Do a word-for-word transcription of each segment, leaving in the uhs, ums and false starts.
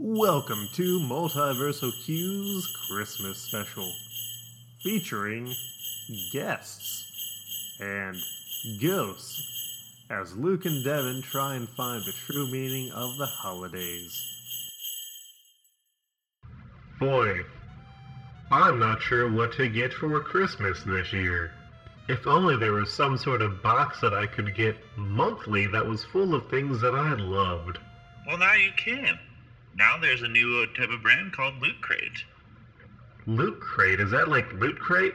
Welcome to Multiversal Q's Christmas Special, featuring guests and ghosts as Luke and Devin try and find the true meaning of the holidays. Boy, I'm not sure what to get for Christmas this year. If only there was some sort of box that I could get monthly that was full of things that I loved. Well, now you can. Now there's a new type of brand called Loot Crate. Loot Crate? Is that like Loot Crate?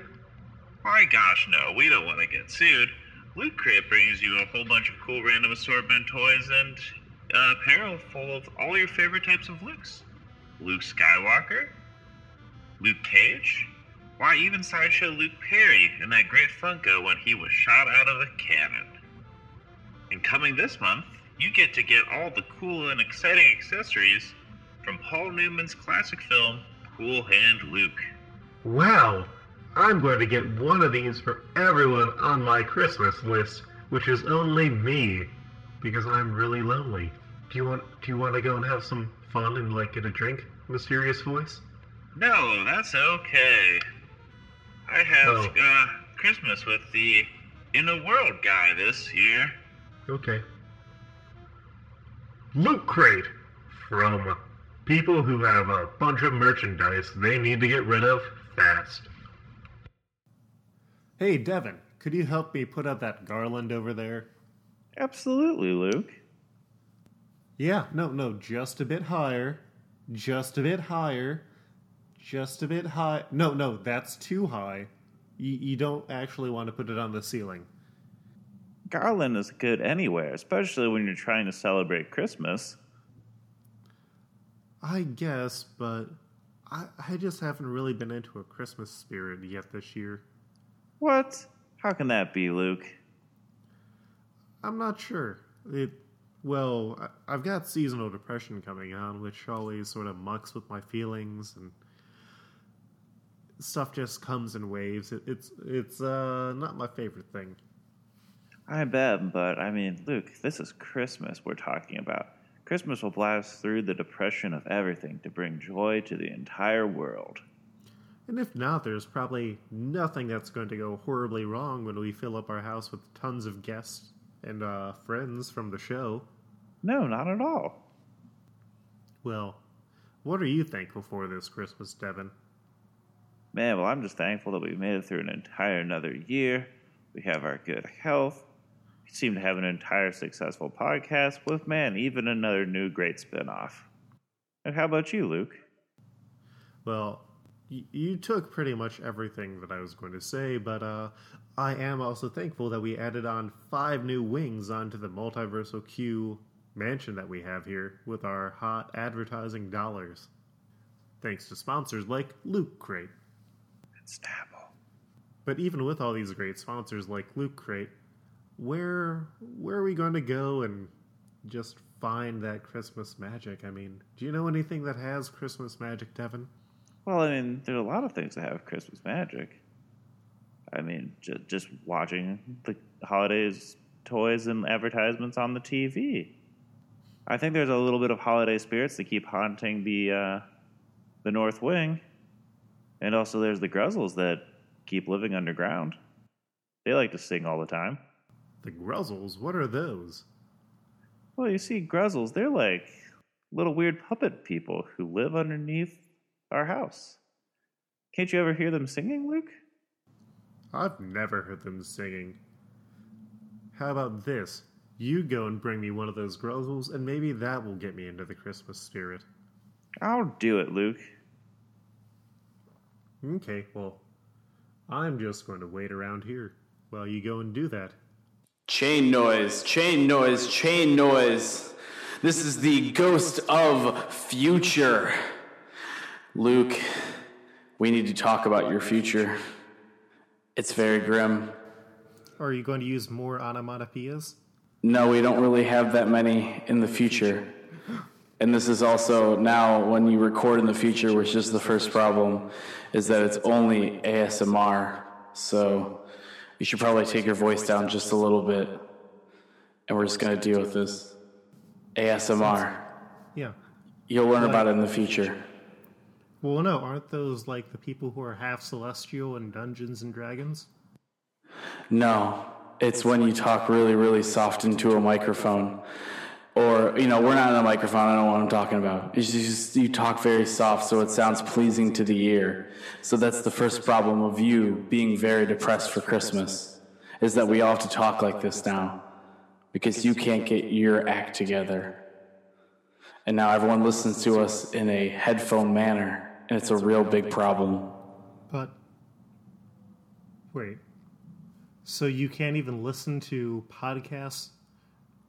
My gosh, no. We don't want to get sued. Loot Crate brings you a whole bunch of cool random assortment toys and uh, apparel full of all your favorite types of Lukes. Luke Skywalker, Luke Cage, why even sideshow Luke Perry and that great Funko when he was shot out of a cannon. And coming this month, you get to get all the cool and exciting accessories from Paul Newman's classic film, Cool Hand Luke. Wow, I'm going to get one of these for everyone on my Christmas list, which is only me, because I'm really lonely. Do you want, do you want to go and have some fun and, like, get a drink? Mysterious voice? No, that's okay. I have oh. uh, Christmas with the In the World guy this year. Okay. Loot Crate! From people who have a bunch of merchandise they need to get rid of fast. Hey, Devin, could you help me put up that garland over there? Absolutely, Luke. Yeah, no, no, just a bit higher. Just a bit higher. Just a bit high. No, no, that's too high. You, you don't actually want to put it on the ceiling. Garland is good anywhere, especially when you're trying to celebrate Christmas. I guess, but I, I just haven't really been into a Christmas spirit yet this year. What? How can that be, Luke? I'm not sure. It, well, I, I've got seasonal depression coming on, which always sort of mucks with my feelings and stuff just comes in waves. It, it's it's uh, not my favorite thing. I bet, but I mean, Luke, this is Christmas we're talking about. Christmas will blast through the depression of everything to bring joy to the entire world. And if not, there's probably nothing that's going to go horribly wrong when we fill up our house with tons of guests and uh, friends from the show. No, not at all. Well, what are you thankful for this Christmas, Devin? Man, well, I'm just thankful that we made it through an entire another year. We have our good health. We seem to have an entire successful podcast with, man, even another new great spinoff. And how about you, Luke? Well, y- you took pretty much everything that I was going to say, but uh, I am also thankful that we added on five new wings onto the Multiversal Q mansion that we have here with our hot advertising dollars. Thanks to sponsors like Loot Crate. Snapple. But even with all these great sponsors like Loot Crate, where where are we going to go and just find that Christmas magic? I mean, do you know anything that has Christmas magic, Devin? Well, I mean, there are a lot of things that have Christmas magic. I mean, ju- just watching the holidays, toys, and advertisements on the T V. I think there's a little bit of holiday spirits that keep haunting the uh, the North Wing. And also there's the Gruzzles that keep living underground. They like to sing all the time. The Gruzzles? What are those? Well, you see, Gruzzles, they're like little weird puppet people who live underneath our house. Can't you ever hear them singing, Luke? I've never heard them singing. How about this? You go and bring me one of those Gruzzles, and maybe that will get me into the Christmas spirit. I'll do it, Luke. Okay, well, I'm just going to wait around here while you go and do that. Chain noise, chain noise, chain noise. This is the ghost of future. Luke, we need to talk about your future. It's very grim. Are you going to use more onomatopoeias? No, we don't really have that many in the future. And this is also now when you record in the future, which is the first problem, is that it's only A S M R. So you should probably take your voice down just a little bit. And we're just going to deal with this. A S M R. Yeah. You'll learn like, about it in the future. Well, no, aren't those like the people who are half celestial in Dungeons and Dragons? No, it's, it's when like you talk really, really soft into a microphone. Or, you know, we're not in a microphone, I don't know what I'm talking about. It's just, you talk very soft, so it sounds pleasing to the ear. So that's the first problem of you being very depressed for Christmas, is that we all have to talk like this now, because you can't get your act together. And now everyone listens to us in a headphone manner, and it's a real big problem. But, wait, so you can't even listen to podcasts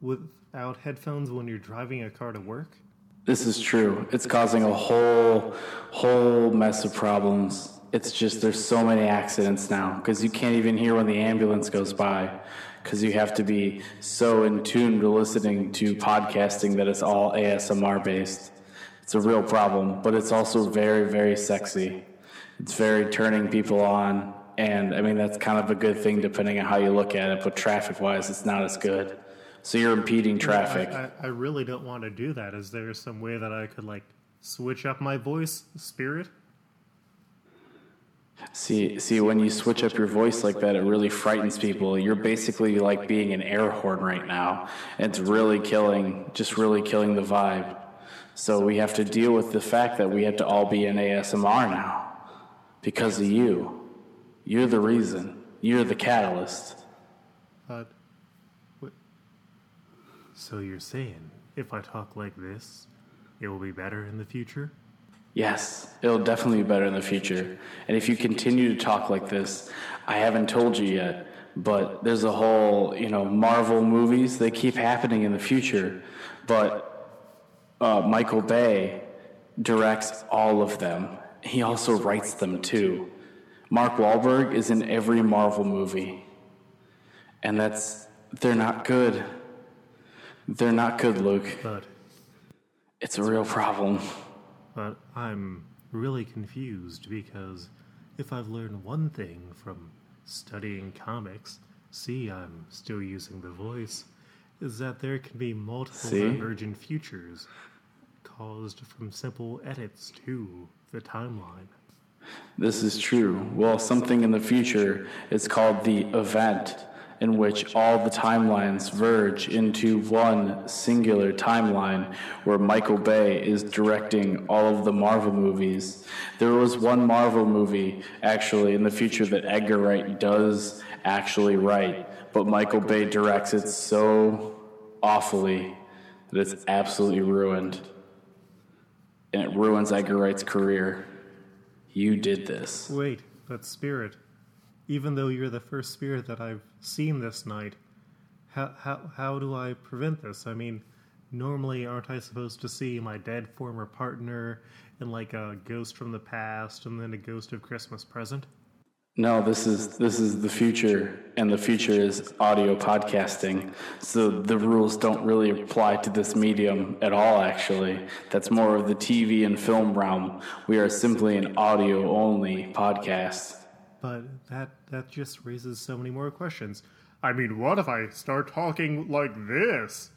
without headphones when you're driving a car to work? This is true. It's causing a whole, whole mess of problems. It's just there's so many accidents now because you can't even hear when the ambulance goes by because you have to be so in tune to listening to podcasting that it's all A S M R based. It's a real problem, but it's also very, very sexy. It's very turning people on, and I mean, that's kind of a good thing depending on how you look at it, but traffic-wise, it's not as good. So you're impeding traffic. I, I, I really don't want to do that. Is there some way that I could, like, switch up my voice, spirit? See, see, when you switch up your voice like that, it really frightens people. You're basically like being an air horn right now. It's really killing, just really killing the vibe. So we have to deal with the fact that we have to all be in A S M R now because of you. You're the reason. You're the catalyst. But... So you're saying, if I talk like this, it will be better in the future? Yes, it'll definitely be better in the future. And if you continue to talk like this, I haven't told you yet, but there's a whole, you know, Marvel movies, they keep happening in the future. But uh, Michael Bay directs all of them. He also writes them too. Mark Wahlberg is in every Marvel movie. And that's, they're not good. They're not good, Luke. But it's a real problem. But I'm really confused because if I've learned one thing from studying comics, see, I'm still using the voice, is that there can be multiple see? Emergent futures caused from simple edits to the timeline. This is true. Well, something in the future is called the event, in which all the timelines verge into one singular timeline where Michael Bay is directing all of the Marvel movies. There was one Marvel movie, actually, in the future that Edgar Wright does actually write, but Michael Bay directs it so awfully that it's absolutely ruined. And it ruins Edgar Wright's career. You did this. Wait, that's spirit. Even though you're the first spirit that I've seen this night, how how how do I prevent this? I mean, normally aren't I supposed to see my dead former partner and like a ghost from the past and then a ghost of Christmas present? No, this is this is the future, and the future is audio podcasting. So the rules don't really apply to this medium at all, actually. That's more of the T V and film realm. We are simply an audio-only podcast. But that, that just raises so many more questions. I mean, what if I start talking like this?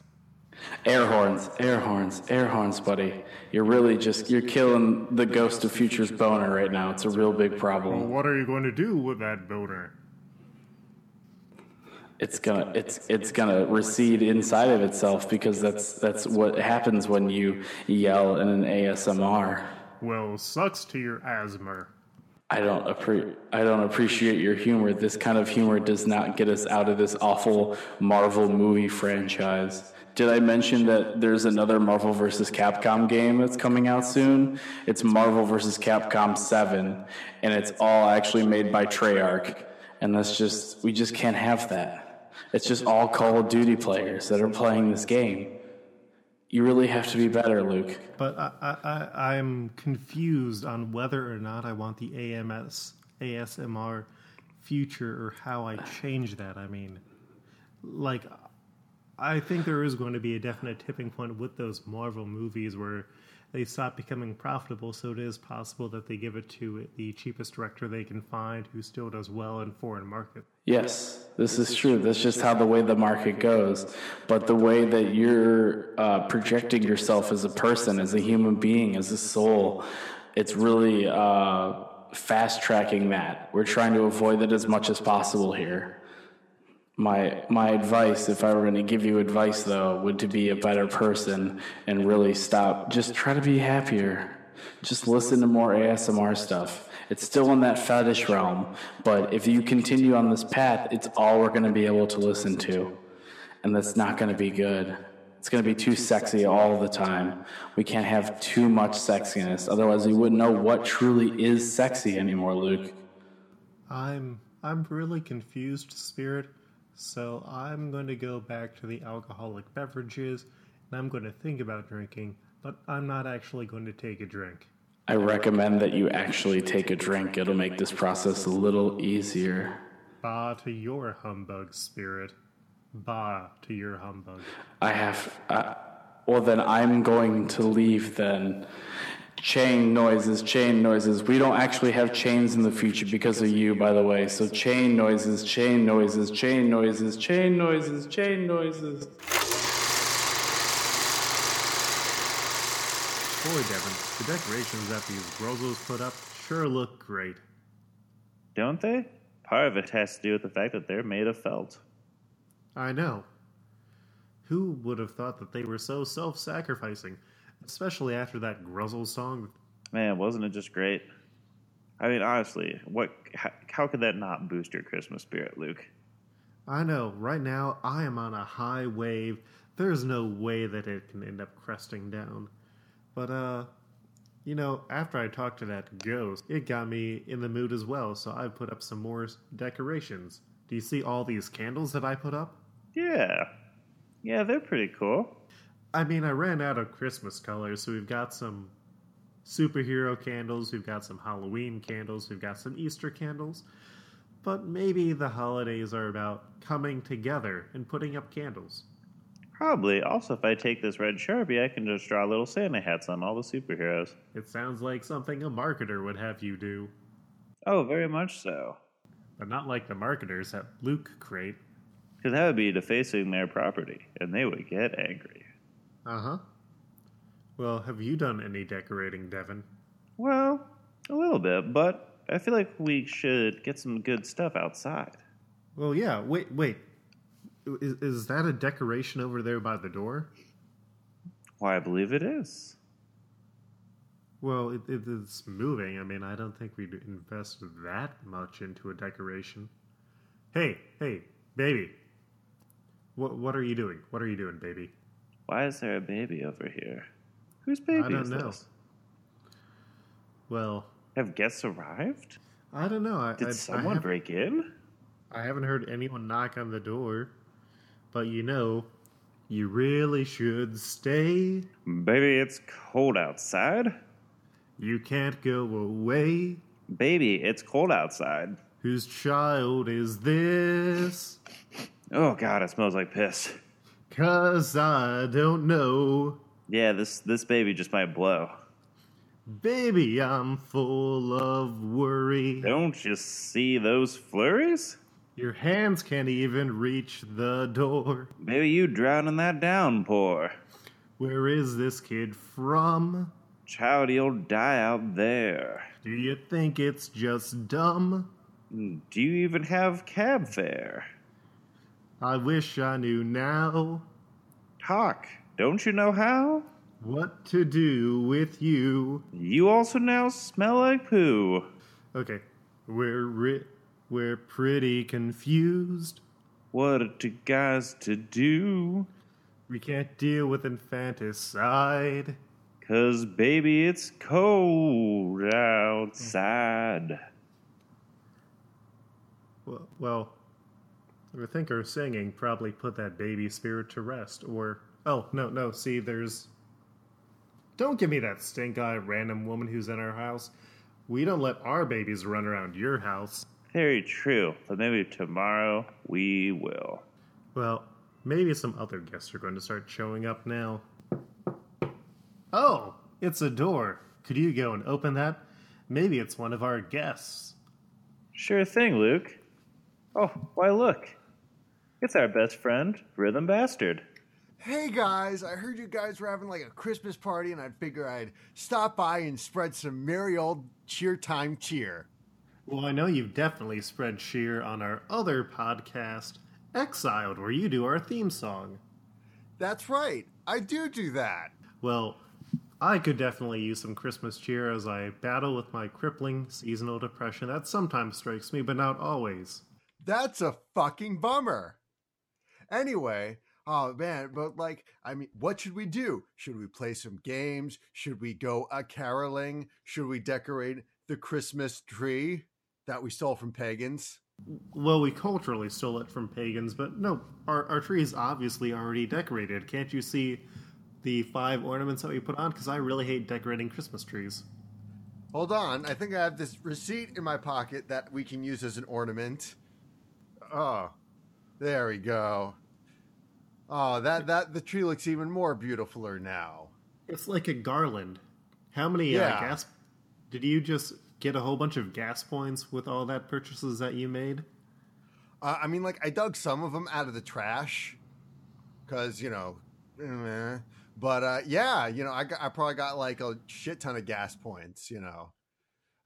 Air horns, air horns, air horns, buddy. You're really just, you're killing the ghost of future's boner right now. It's a real big problem. Well, what are you going to do with that boner? It's gonna, it's, it's gonna recede inside of itself because that's, that's what happens when you yell in an A S M R. Well, sucks to your asthma. I don't appre- I don't appreciate your humor. This kind of humor does not get us out of this awful Marvel movie franchise. Did I mention that there's another Marvel versus. Capcom game that's coming out soon? It's Marvel versus. Capcom seven, and it's all actually made by Treyarch. And that's just, we just can't have that. It's just all Call of Duty players that are playing this game. You really have to be better, Luke. But I, I, I'm confused on whether or not I want the A M S, A S M R future or how I change that. I mean, like, I think there is going to be a definite tipping point with those Marvel movies where they stop becoming profitable, so it is possible that they give it to the cheapest director they can find who still does well in foreign market. Yes, this, this is true. true. That's just how the way the market goes. But the way that you're uh, projecting yourself as a person, as a human being, as a soul, it's really uh, fast-tracking that. We're trying to avoid it as much as possible here. My my advice, if I were going to give you advice, though, would to be a better person and really stop. Just try to be happier. Just listen to more A S M R stuff. It's still in that fetish realm, but if you continue on this path, it's all we're going to be able to listen to, and that's not going to be good. It's going to be too sexy all the time. We can't have too much sexiness. Otherwise, we wouldn't know what truly is sexy anymore, Luke. I'm I'm really confused, Spirit. So I'm going to go back to the alcoholic beverages, and I'm going to think about drinking, but I'm not actually going to take a drink. I recommend that you actually take a drink. It'll make this process a little easier. Bah to your humbug, Spirit. Bah to your humbug. I have... Uh, well, then I'm going to leave, then. Chain noises, chain noises. We don't actually have chains in the future because of you, by the way. So chain noises, chain noises, chain noises, chain noises, chain noises. Boy, Devin, the decorations that these Gruzzles put up sure look great. Don't they? Part of it has to do with the fact that they're made of felt. I know. Who would have thought that they were so self-sacrificing? Especially after that Gruzzles song. Man, wasn't it just great? I mean, honestly, what? How, how could that not boost your Christmas spirit, Luke? I know. Right now, I am on a high wave. There's no way that it can end up cresting down. But, uh, you know, after I talked to that ghost, it got me in the mood as well, so I put up some more decorations. Do you see all these candles that I put up? Yeah. Yeah, they're pretty cool. I mean, I ran out of Christmas colors, so we've got some superhero candles, we've got some Halloween candles, we've got some Easter candles, but maybe the holidays are about coming together and putting up candles. Probably. Also, if I take this red Sharpie, I can just draw little Santa hats on all the superheroes. It sounds like something a marketer would have you do. Oh, very much so. But not like the marketers at Loot Crate. Because that would be defacing their property, and they would get angry. Uh-huh. Well, have you done any decorating, Devin? Well, a little bit, but I feel like we should get some good stuff outside. Well, yeah. Wait, wait. Is, is that a decoration over there by the door? Why, I believe it is. Well, it, it, it's moving. I mean, I don't think we'd invest that much into a decoration. Hey, hey, baby. What, what are you doing? What are you doing, baby? Why is there a baby over here? Whose baby I don't is know. This? Well... Have guests arrived? I don't know. I, Did I, someone I break in? I haven't heard anyone knock on the door. But you know, you really should stay. Baby, it's cold outside. You can't go away. Baby, it's cold outside. Whose child is this? Oh, God, it smells like piss. 'Cause I don't know. Yeah, this, this baby just might blow. Baby, I'm full of worry. Don't you see those flurries? Your hands can't even reach the door. Baby, you drown in that downpour. Where is this kid from? Child, you'll die out there. Do you think it's just dumb? Do you even have cab fare? I wish I knew now. Talk. Don't you know how? What to do with you. You also now smell like poo. Okay. We're ri- we're pretty confused. What are two guys to do? We can't deal with infanticide. 'Cause, baby, it's cold outside. Well... well. I think our singing probably put that baby spirit to rest, or... Oh, no, no, see, there's... Don't give me that stink-eye random woman who's in our house. We don't let our babies run around your house. Very true, but maybe tomorrow we will. Well, maybe some other guests are going to start showing up now. Oh, It's a door. Could you go and open that? Maybe it's one of our guests. Sure thing, Luke. Oh, why look. It's our best friend, Rhythm Bastard. Hey guys, I heard you guys were having like a Christmas party and I figure I'd stop by and spread some merry old cheer time cheer. Well, I know you've definitely spread cheer on our other podcast, Exiled, where you do our theme song. That's right. I do do that. Well, I could definitely use some Christmas cheer as I battle with my crippling seasonal depression that sometimes strikes me, but not always. That's a fucking bummer. Anyway, oh man, but like, I mean, what should we do? Should we play some games? Should we go a caroling? Should we decorate the Christmas tree that we stole from pagans? Well, we culturally stole it from pagans, but no, our, our tree is obviously already decorated. Can't you see the five ornaments that we put on? Because I really hate decorating Christmas trees. Hold on. I think I have this receipt in my pocket that we can use as an ornament. Oh, there we go. Oh, that, that the tree looks even more beautifuler now. It's like a garland. How many yeah. uh, gas... Did you just get a whole bunch of gas points with all that purchases that you made? Uh, I mean, like, I dug some of them out of the trash. Because, you know... Meh. But, uh, yeah, you know, I, got, I probably got, like, a shit ton of gas points, you know.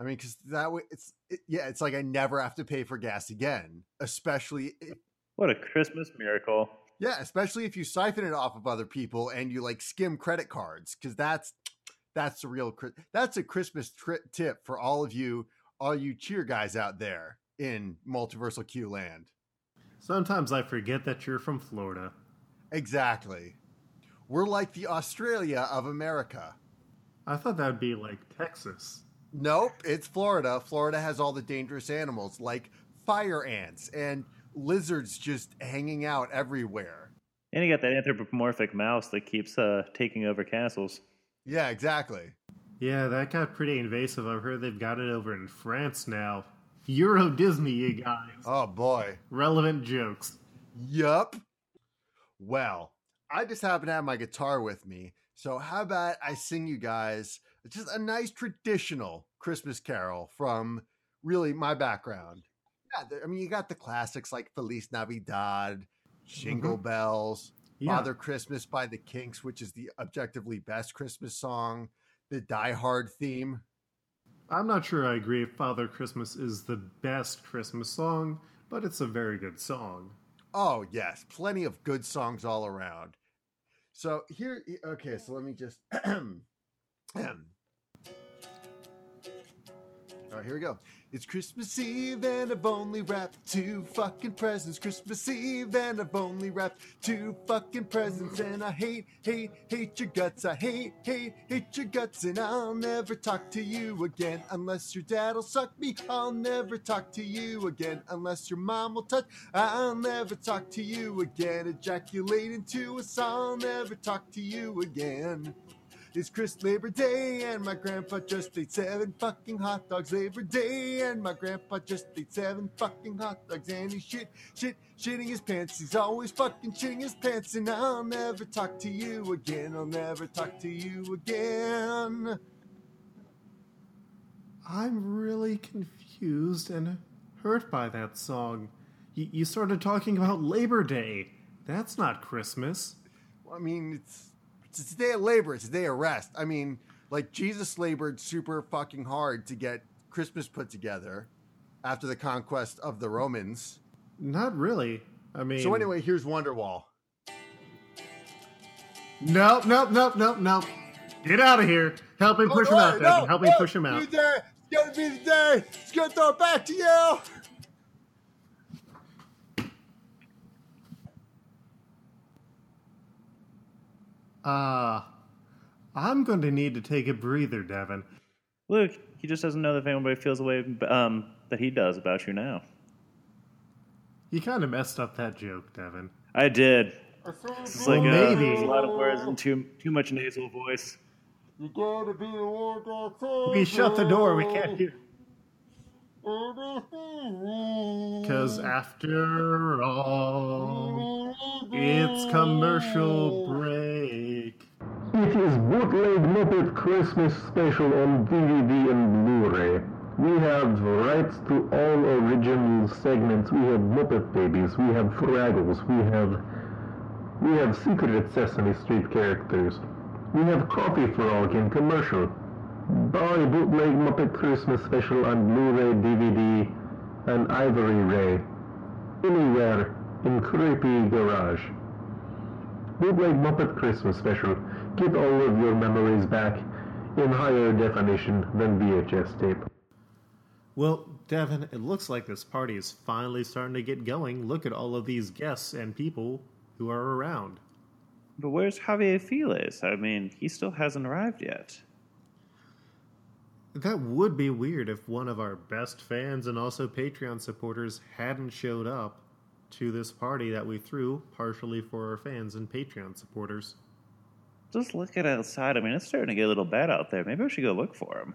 I mean, because that way, it's, it, yeah, it's like I never have to pay for gas again, especially... If, what a Christmas miracle. Yeah, especially if you siphon it off of other people and you, like, skim credit cards, because that's, that's the real, that's a Christmas tri- tip for all of you, all you cheer guys out there in Multiversal Q land. Sometimes I forget that you're from Florida. Exactly. We're like the Australia of America. I thought that would be like Texas. Nope, it's Florida. Florida has all the dangerous animals like fire ants and lizards just hanging out everywhere. And you got that anthropomorphic mouse that keeps uh, taking over castles. Yeah, exactly. Yeah, that got pretty invasive. I've heard they've got it over in France now. Euro Disney, you guys. Oh, boy. Relevant jokes. Yup. Well, I just happen to have my guitar with me, so how about I sing you guys just a nice traditional Christmas carol from really my background. Yeah, I mean, you got the classics like Feliz Navidad, Jingle mm-hmm. Bells, yeah. Father Christmas by the Kinks, which is the objectively best Christmas song, the Die Hard theme. I'm not sure I agree if Father Christmas is the best Christmas song, but it's a very good song. Oh, yes. Plenty of good songs all around. So here, okay, so let me just, all right, here we go. It's Christmas Eve and I've only wrapped two fucking presents. Christmas Eve and I've only wrapped two fucking presents. And I hate, hate, hate your guts. I hate, hate, hate your guts. And I'll never talk to you again unless your dad'll suck me. I'll never talk to you again unless your mom will touch. I'll never talk to you again. Ejaculating to us. I'll never talk to you again. It's Chris Labor Day and my grandpa just ate seven fucking hot dogs. Labor Day and my grandpa just ate seven fucking hot dogs. And he shit, shit, shitting his pants. He's always fucking shitting his pants. And I'll never talk to you again. I'll never talk to you again. I'm really confused and hurt by that song. You, you started talking about Labor Day. That's not Christmas. Well, I mean, it's... It's a day of labor. It's a day of rest. I mean, like, Jesus labored super fucking hard to get Christmas put together after the conquest of the Romans. Not really. I mean... So anyway, here's Wonderwall. Nope, nope, nope, nope, nope. Get out of here. Help me push oh, him out, Doug. No, Help no, me push him out. It's going to be the day. It's going to throw it back to you. Uh, I'm going to need to take a breather, Devin. Luke, he just doesn't know that anybody feels the way um, that he does about you now. You kind of messed up that joke, Devin. I did. It's like well, a, maybe. a lot of words and too, too much nasal voice. You gotta be a We shut the door, we can't hear. Because after all, it's commercial break. with his Bootleg Muppet Christmas Special on D V D and Blu-ray. We have rights to all original segments. We have Muppet Babies, we have Fraggles, we have we have Secret Sesame Street characters. We have Coffee Frog in commercial. Buy Bootleg Muppet Christmas Special on Blu-ray, D V D, and Ivory Ray. Anywhere in Creepy Garage. Bootleg Muppet Christmas Special. Get all of your memories back in higher definition than V H S tape. Well, Devin, it looks like this party is finally starting to get going. Look at all of these guests and people who are around. But where's Javier Files? I mean, he still hasn't arrived yet. That would be weird if one of our best fans and also Patreon supporters hadn't showed up to this party that we threw, partially for our fans and Patreon supporters. Just look at outside. I mean, it's starting to get a little bad out there. Maybe I should go look for him.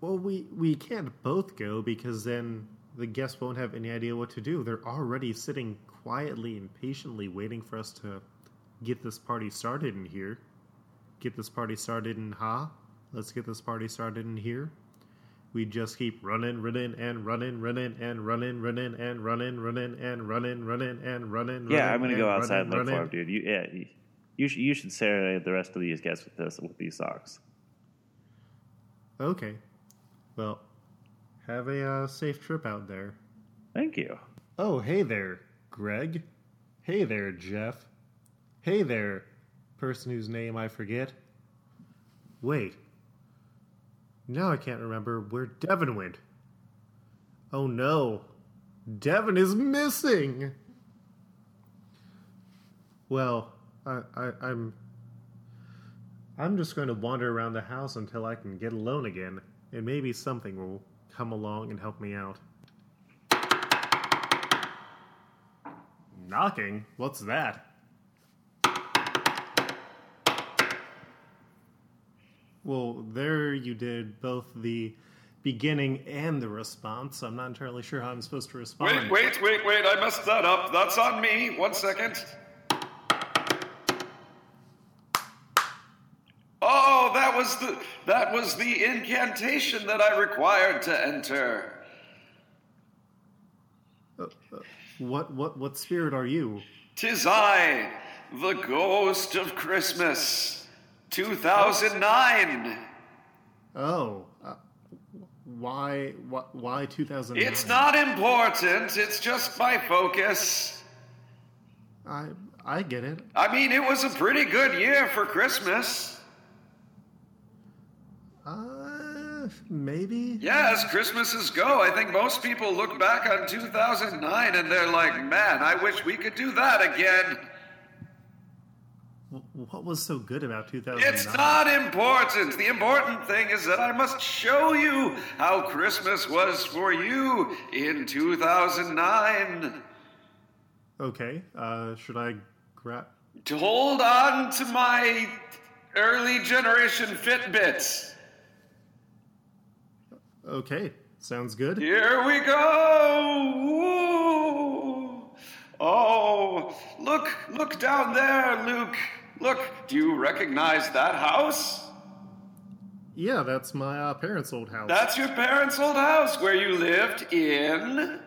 Well, we, we can't both go because then the guests won't have any idea what to do. They're already sitting quietly and patiently waiting for us to get this party started in here. Get this party started in Ha. Let's get this party started in here. We just keep running, running, and running, running, and running, running, and running, running, and running, running, and running. Yeah, I'm going to go outside and look for him, dude. You, yeah, you should you should serenade the rest of these guests with this with these socks. Okay. Well, have a uh, safe trip out there. Thank you. Oh, hey there, Greg. Hey there, Jeff. Hey there, person whose name I forget. Wait. Now I can't remember where Devin went. Oh no. Devin is missing! Well, I, I, I'm... I'm just going to wander around the house until I can get alone again. And maybe something will come along and help me out. Knocking? What's that? Well, there you did both the beginning and the response. I'm not entirely sure how I'm supposed to respond. Wait, wait, wait, wait. I messed that up. That's on me. One second. Oh, that was the that was the incantation that I required to enter. Uh, uh, what what what spirit are you? 'Tis I, the ghost of Christmas, two thousand nine. Oh, uh, why wh- why two thousand nine? It's not important. It's just my focus. I I get it. I mean, it was a pretty good year for Christmas. Uh, maybe? Yeah, as Christmases go, I think most people look back on two thousand nine and they're like, man, I wish we could do that again. What was so good about two thousand nine? It's not important. The important thing is that I must show you how Christmas was for you in two thousand nine. Okay, uh, should I grab... Hold on to my early generation Fitbits. Okay, sounds good. Here we go! Ooh. Oh, look, look down there, Luke. Look, do you recognize that house? Yeah, that's my uh, parents' old house. That's your parents' old house where you lived in...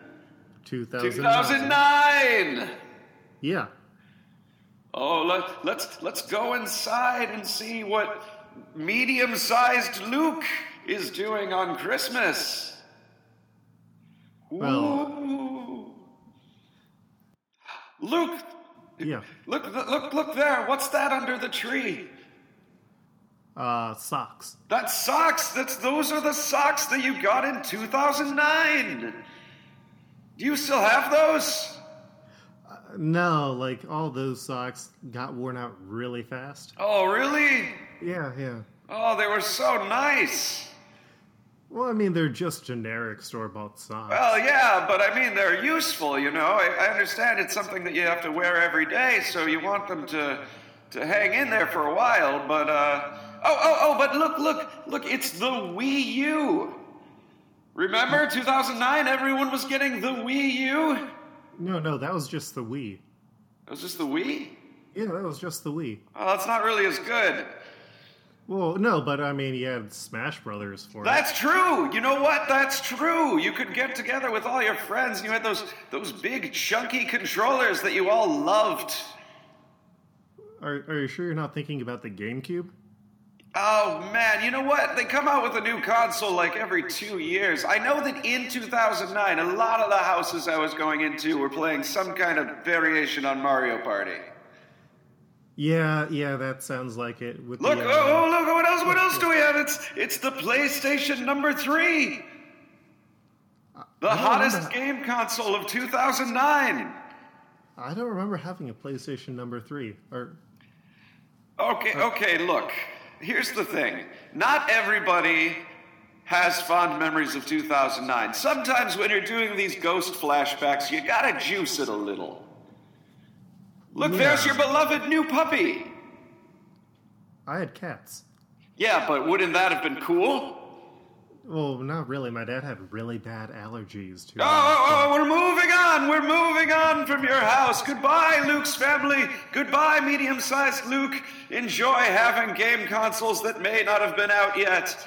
two thousand nine! Yeah. Oh, let, let's, let's go inside and see what medium-sized Luke is doing on Christmas. Ooh. Well, Luke, yeah. Look, look, look there. What's that under the tree? Uh, socks. That's socks. That's those are the socks that you got in two thousand nine. Do you still have those? Uh, no, like all those socks got worn out really fast. Oh, really? Yeah, yeah. Oh, they were so nice. Well, I mean, they're just generic store-bought socks. Well, yeah, but I mean, they're useful, you know. I, I understand it's something that you have to wear every day, so you want them to to hang in there for a while, but, uh... Oh, oh, oh, but look, look, look, it's the Wii U. Remember, two thousand nine, everyone was getting the Wii U? No, no, that was just the Wii. That was just the Wii? Yeah, that was just the Wii. Oh, that's not really as good. Well, no, but I mean, he had Smash Brothers for That's it. True! You know what? That's true! You could get together with all your friends, and you had those those big, chunky controllers that you all loved. Are, are you sure you're not thinking about the GameCube? Oh, man, you know what? They come out with a new console like every two years. I know that in two thousand nine, a lot of the houses I was going into were playing some kind of variation on Mario Party. Yeah, yeah, that sounds like it. With look, the, uh, oh, oh, look, what else What else do we have? It's it's the PlayStation number three. The hottest game console of two thousand nine. I don't remember having a PlayStation number three. Or Okay, or, okay, look. Here's the thing. Not everybody has fond memories of two thousand nine. Sometimes when you're doing these ghost flashbacks, you gotta juice it a little. Look, yeah. There's your beloved new puppy. I had cats. Yeah, but wouldn't that have been cool? Well, not really. My dad had really bad allergies. To oh, oh, oh, we're moving on. We're moving on from your house. Goodbye, Luke's family. Goodbye, medium-sized Luke. Enjoy having game consoles that may not have been out yet.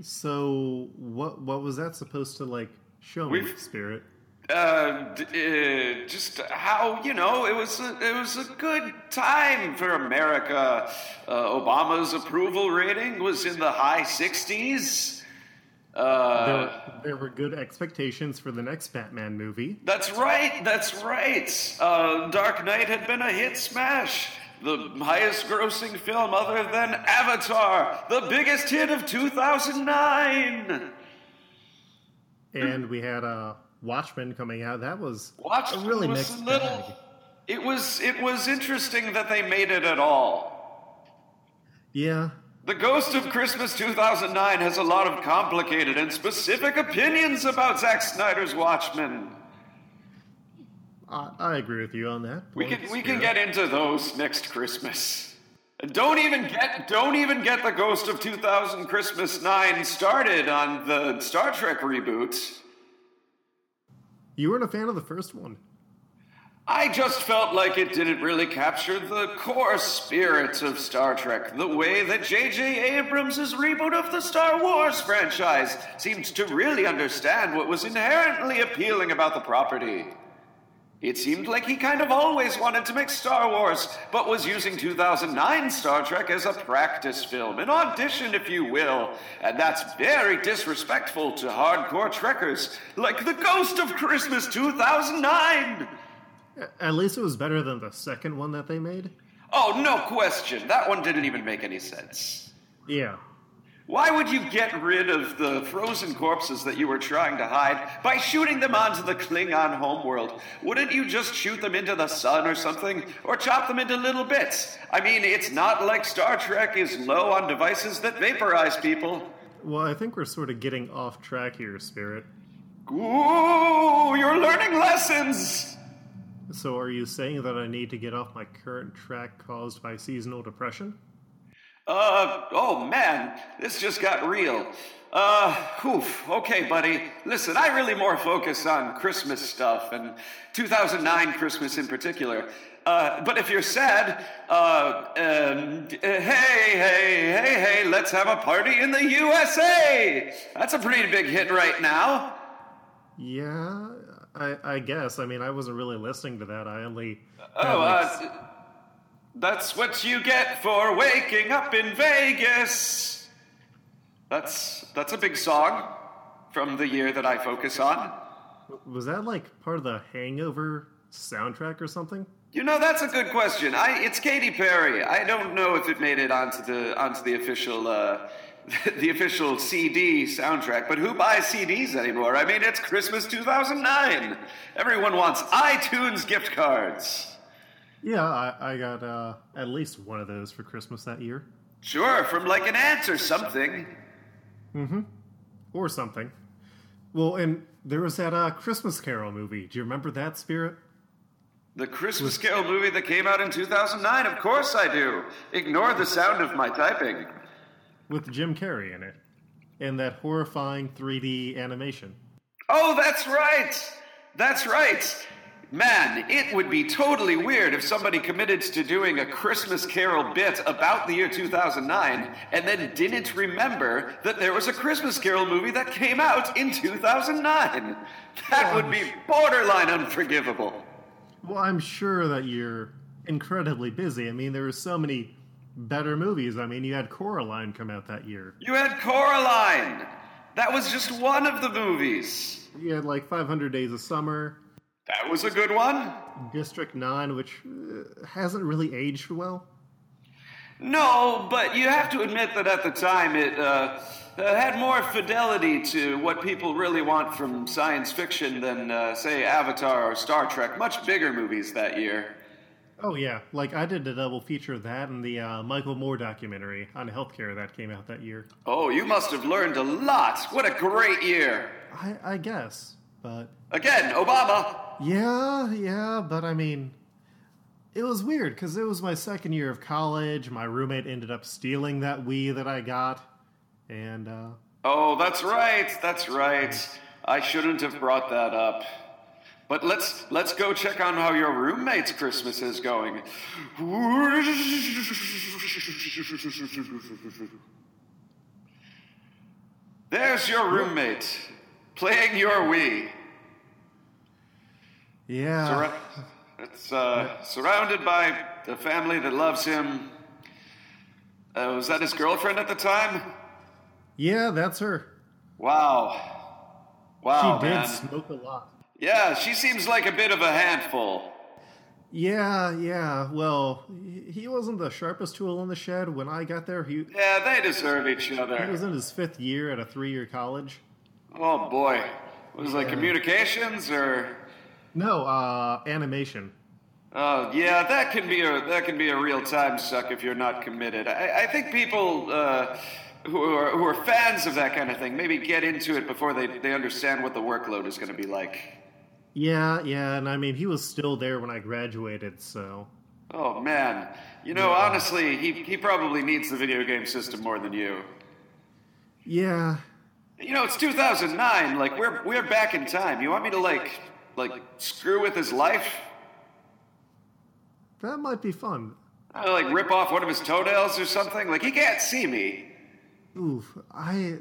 So, what what was that supposed to, like, show We've, me, Spirit? Uh, d- uh, just how, you know, it was a, it was a good time for America. Uh, Obama's approval rating was in the high sixties. Uh, there, there were good expectations for the next Batman movie. That's right, that's right. Uh, Dark Knight had been a hit smash. The highest grossing film other than Avatar. The biggest hit of two thousand nine. And we had uh, Watchmen coming out. That was Watchmen a really was mixed a little, bag. It was, it was interesting that they made it at all. Yeah. The Ghost of Christmas two thousand nine has a lot of complicated and specific opinions about Zack Snyder's Watchmen. I, I agree with you on that. We can we can get into those next Christmas. And don't even get don't even get the Ghost of two thousand Christmas nine started on the Star Trek reboot. You weren't a fan of the first one. I just felt like it didn't really capture the core spirit of Star Trek, the way that J J Abrams' reboot of the Star Wars franchise seemed to really understand what was inherently appealing about the property. It seemed like he kind of always wanted to make Star Wars, but was using two thousand nine Star Trek as a practice film, an audition, if you will. And that's very disrespectful to hardcore Trekkers, like the Ghost of Christmas two thousand nine! At least it was better than the second one that they made. Oh, no question. That one didn't even make any sense. Yeah. Why would you get rid of the frozen corpses that you were trying to hide by shooting them onto the Klingon homeworld? Wouldn't you just shoot them into the sun or something? Or chop them into little bits? I mean, it's not like Star Trek is low on devices that vaporize people. Well, I think we're sort of getting off track here, Spirit. Ooh, you're learning lessons! So are you saying that I need to get off my current track caused by seasonal depression? Uh, oh man, this just got real. Uh, oof, okay buddy, listen, I really more focus on Christmas stuff, and two thousand nine Christmas in particular. Uh, but if you're sad, uh, um, hey, hey, hey, hey, let's have a party in the U S A! That's a pretty big hit right now. Yeah, I, I guess, I mean, I wasn't really listening to that, I only... Oh, like... uh... That's what you get for waking up in Vegas. That's that's a big song from the year that I focus on. Was that like part of the Hangover soundtrack or something? You know, that's a good question. I it's Katy Perry. I don't know if it made it onto the onto the official uh, the official C D soundtrack. But who buys C Ds anymore? I mean, it's Christmas two thousand nine. Everyone wants iTunes gift cards. Yeah, I, I got uh, at least one of those for Christmas that year. Sure, from like an aunt or something. Mm-hmm. Or something. Well, and there was that uh, Christmas Carol movie. Do you remember that, Spirit? The Christmas Carol movie that came out in two thousand nine? Of course I do. Ignore the sound of my typing. With Jim Carrey in it. And that horrifying three D animation. Oh, that's right! That's right. Man, it would be totally weird if somebody committed to doing a Christmas Carol bit about the year two thousand nine and then didn't remember that there was a Christmas Carol movie that came out in two thousand nine. That would be borderline unforgivable. Well, I'm sure that you're incredibly busy. I mean, there were so many better movies. I mean, you had Coraline come out that year. You had Coraline! That was just one of the movies. You had like five hundred Days of Summer. That was a good one. District nine, which uh, hasn't really aged well. No, but you have to admit that at the time it uh, had more fidelity to what people really want from science fiction than, uh, say, Avatar or Star Trek. Much bigger movies that year. Oh, yeah. Like, I did a double feature of that and the uh, Michael Moore documentary on healthcare that came out that year. Oh, you must have learned a lot. What a great year. I, I guess, but... Again, Obama... Yeah, yeah, but I mean, it was weird because it was my second year of college. My roommate ended up stealing that Wii that I got, and uh, oh, that's right, that's right. I shouldn't have brought that up. But let's let's go check on how your roommate's Christmas is going. There's your roommate playing your Wii. Yeah. Sur- it's uh, yeah. Surrounded by the family that loves him. Uh, was that his girlfriend at the time? Yeah, that's her. Wow. Wow, she did man. Smoke a lot. Yeah, she seems like a bit of a handful. Yeah, yeah. Well, he wasn't the sharpest tool in the shed when I got there. He Yeah, they deserve each other. He was in his fifth year at a three-year college. Oh, boy. Was it like yeah. communications or... No, uh, animation. Oh, uh, yeah, that can be a that can be a real time suck if you're not committed. I, I think people uh, who are who are fans of that kind of thing maybe get into it before they, they understand what the workload is going to be like. Yeah, yeah, and I mean he was still there when I graduated, so. Oh man, you know yeah. honestly, he he probably needs the video game system more than you. Yeah. You know, it's two thousand nine. Like we're we're back in time. You want me to like. Like, screw with his life? That might be fun. I, like, rip off one of his toenails or something? Like, he can't see me. Oof, I...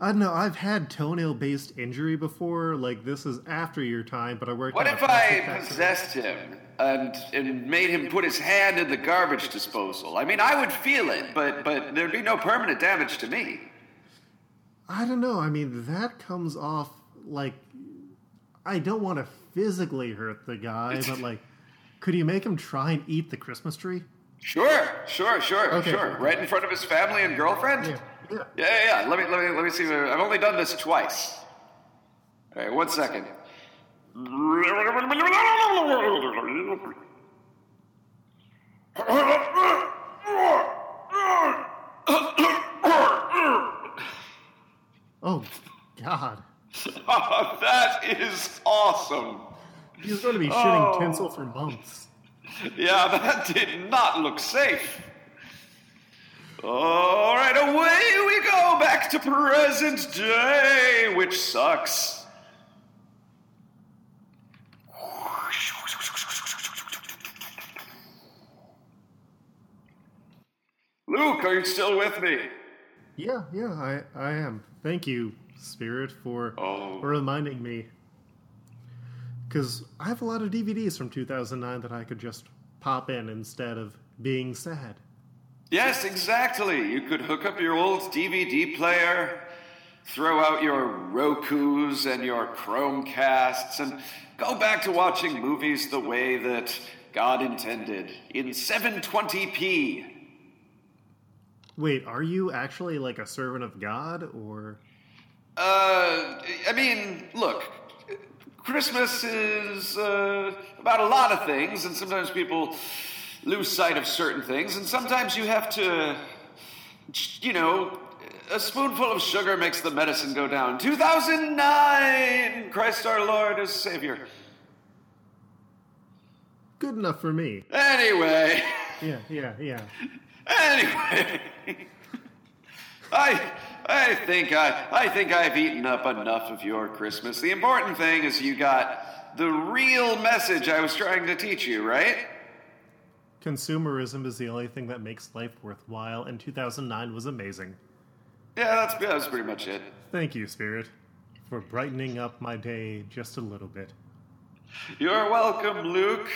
I don't know, I've had toenail-based injury before. Like, this is after your time, but I worked... What if I possessed him and, and made him put his hand in the garbage disposal? I mean, I would feel it, but, but there'd be no permanent damage to me. I don't know, I mean, that comes off, like... I don't want to physically hurt the guy, but, like, could you make him try and eat the Christmas tree? Sure, sure, sure, okay. sure. Right in front of his family and girlfriend? Yeah, yeah, yeah. yeah. Let, me, let, me, let me see. I've only done this twice. All right, one second. Oh, God. Oh, that is awesome. He's going to be shitting oh. tinsel for months. Yeah, that did not look safe. All right, away we go back to present day, which sucks. Luke, are you still with me? Yeah, yeah, I, I am. Thank you. Spirit for oh. reminding me, because I have a lot of D V Ds from two thousand nine that I could just pop in instead of being sad. Yes, exactly. You could hook up your old D V D player, throw out your Rokus and your Chromecasts, and go back to watching movies the way that God intended, in seven twenty p. Wait, are you actually like a servant of God, or... Uh, I mean, look, Christmas is uh, about a lot of things, and sometimes people lose sight of certain things, and sometimes you have to, you know, a spoonful of sugar makes the medicine go down. two thousand nine! Christ our Lord is Savior. Good enough for me. Anyway. Yeah, yeah, yeah. Anyway. I... I think I, I think I've eaten up enough of your Christmas. The important thing is you got the real message I was trying to teach you, right? Consumerism is the only thing that makes life worthwhile, and two thousand nine was amazing. Yeah, that's, that was pretty much it. Thank you, Spirit, for brightening up my day just a little bit. You're welcome, Luke.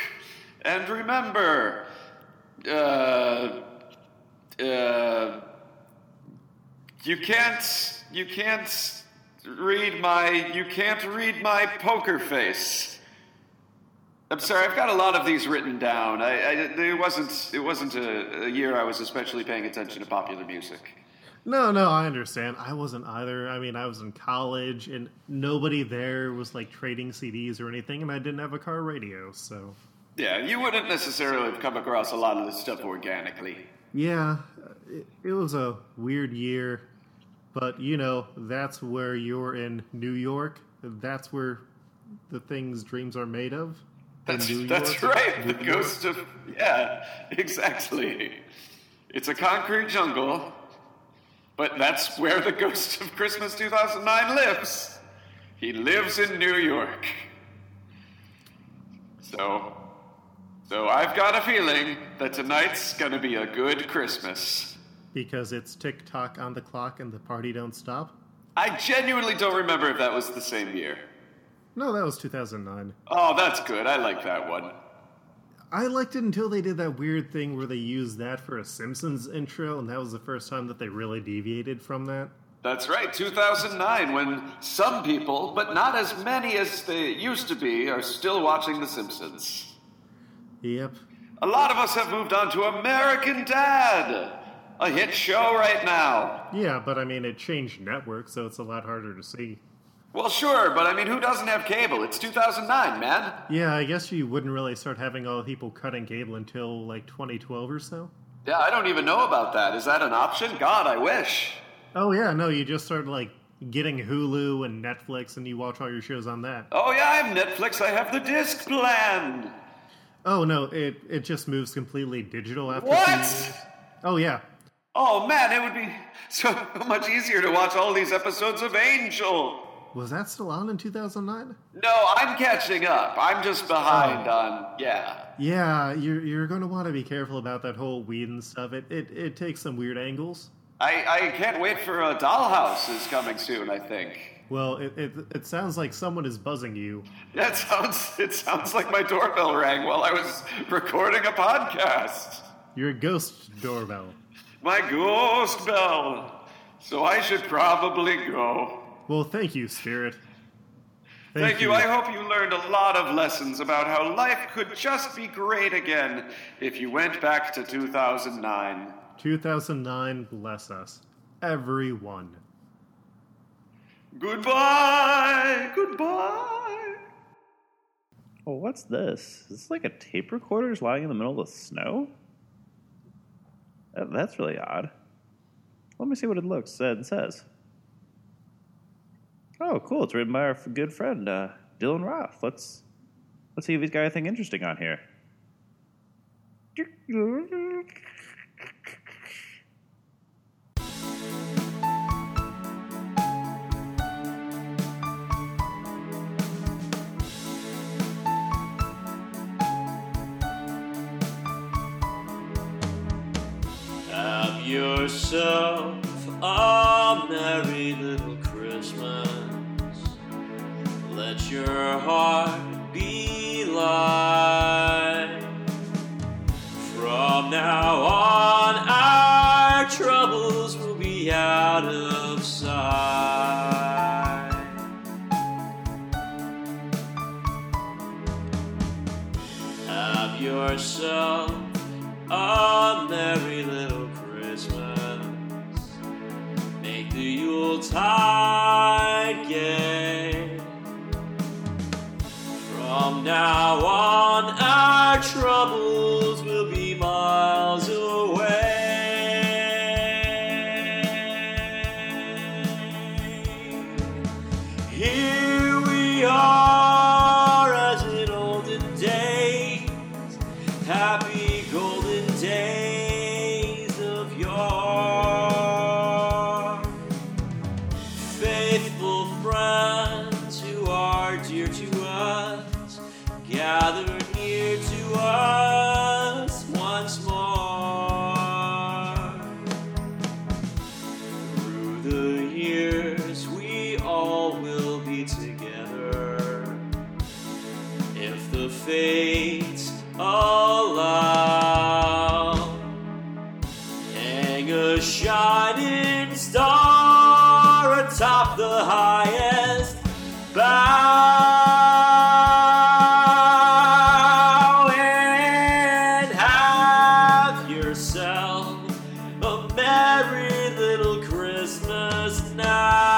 And remember, uh, uh, you can't, you can't read my, you can't read my poker face. I'm sorry, I've got a lot of these written down. I, I it wasn't, it wasn't a, a year I was especially paying attention to popular music. No, no, I understand. I wasn't either. I mean, I was in college, and nobody there was, like, trading C Ds or anything, and I didn't have a car radio, so... Yeah, you wouldn't necessarily have come across a lot of this stuff organically. Yeah, it, it was a weird year, but, you know, that's where you're in New York. That's where the things dreams are made of. That's, that's right, the ghost of... Yeah, exactly. It's a concrete jungle... But that's where the ghost of Christmas two thousand nine lives. He lives in New York. So, so I've got a feeling that tonight's going to be a good Christmas. Because it's tick-tock on the clock and the party don't stop? I genuinely don't remember if that was the same year. No, that was two thousand nine. Oh, that's good. I like that one. I liked it until they did that weird thing where they used that for a Simpsons intro, and that was the first time that they really deviated from that. That's right, two thousand nine, when some people, but not as many as they used to be, are still watching The Simpsons. Yep. A lot of us have moved on to American Dad, a hit show right now. Yeah, but I mean, it changed network, so it's a lot harder to see. Well, sure, but I mean, who doesn't have cable? It's two thousand nine, man. Yeah, I guess you wouldn't really start having all the people cutting cable until, like, twenty twelve or so. Yeah, I don't even know about that. Is that an option? God, I wish. Oh, yeah, no, you just start, like, getting Hulu and Netflix, and you watch all your shows on that. Oh, yeah, I have Netflix. I have the disc plan. Oh, no, it, it just moves completely digital after What? Few years. Oh, yeah. Oh, man, it would be so much easier to watch all these episodes of Angel. Was that still on in two thousand nine? No, I'm catching up. I'm just behind oh. on, yeah. Yeah, you're you're going to want to be careful about that whole weed and stuff. It it, it takes some weird angles. I, I can't wait for a Dollhouse is coming soon, I think. Well, it, it it sounds like someone is buzzing you. Yeah, it sounds, it sounds like my doorbell rang while I was recording a podcast. Your ghost doorbell. My ghost bell. So I should probably go. Well, thank you, Spirit. Thank, thank you. you. I hope you learned a lot of lessons about how life could just be great again if you went back to two thousand nine. two thousand nine, bless us. Everyone. Goodbye! Goodbye! Oh, what's this? Is this like a tape recorder just lying in the middle of the snow? That, that's really odd. Let me see what it looks and says. Oh, cool. It's written by our good friend, uh, Dylan Roth. Let's let's see if he's got anything interesting on here. Have yourself a merry little Christmas. Let your heart be light. From now on, our troubles will be out of sight. Have yourself a merry little Christmas. Make the Yuletide gay. From now on, our troubles will be miles away. Here we are as in olden days, happy golden days. shining star atop the highest bough, and have yourself a merry little Christmas night.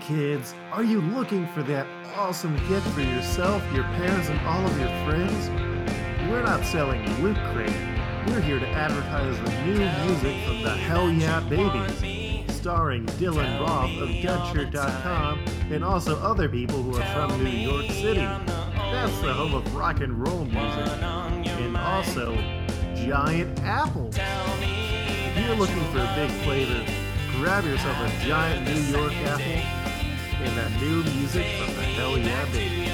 Kids, are you looking for that awesome gift for yourself, your parents, and all of your friends? We're not selling Loot Crate. We're here to advertise the new music from the Hell Yeah Babies, starring Dylan Roth of Gutshirt dot com and also other people who are from New York City. That's the home of rock and roll music. And also, giant apples. If you're looking for a big flavor, grab yourself a giant New York apple in that new music from the Hell Yeah Babies.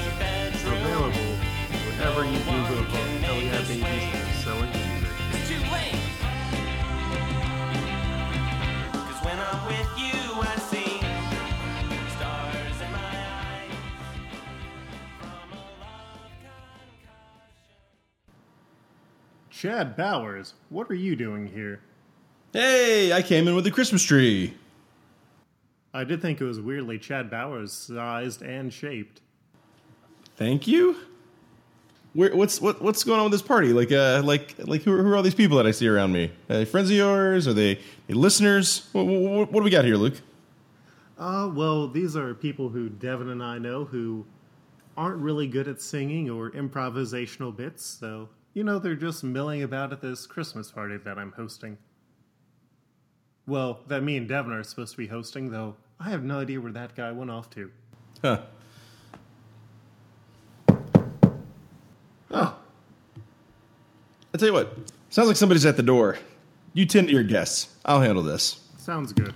It's available wherever you Google about Hell Yeah Babies and selling music. It's too late. Cause when I'm with you, I see stars in my eyes from a love concussion. Chad Bowers, what are you doing here? Hey, I came in with a Christmas tree. I did think it was weirdly Chad Bowers sized and shaped. Thank you. Where, what's what, what's going on with this party? Like, uh, like, like, who, who are all these people that I see around me? Are they friends of yours? Are they, are they listeners? What, what, what do we got here, Luke? Uh, well, these are people who Devin and I know who aren't really good at singing or improvisational bits. So, you know, they're just milling about at this Christmas party that I'm hosting. Well, that me and Devin are supposed to be hosting, though. I have no idea where that guy went off to. Huh. Oh. I tell you what. Sounds like somebody's at the door. You tend to your guests. I'll handle this. Sounds good.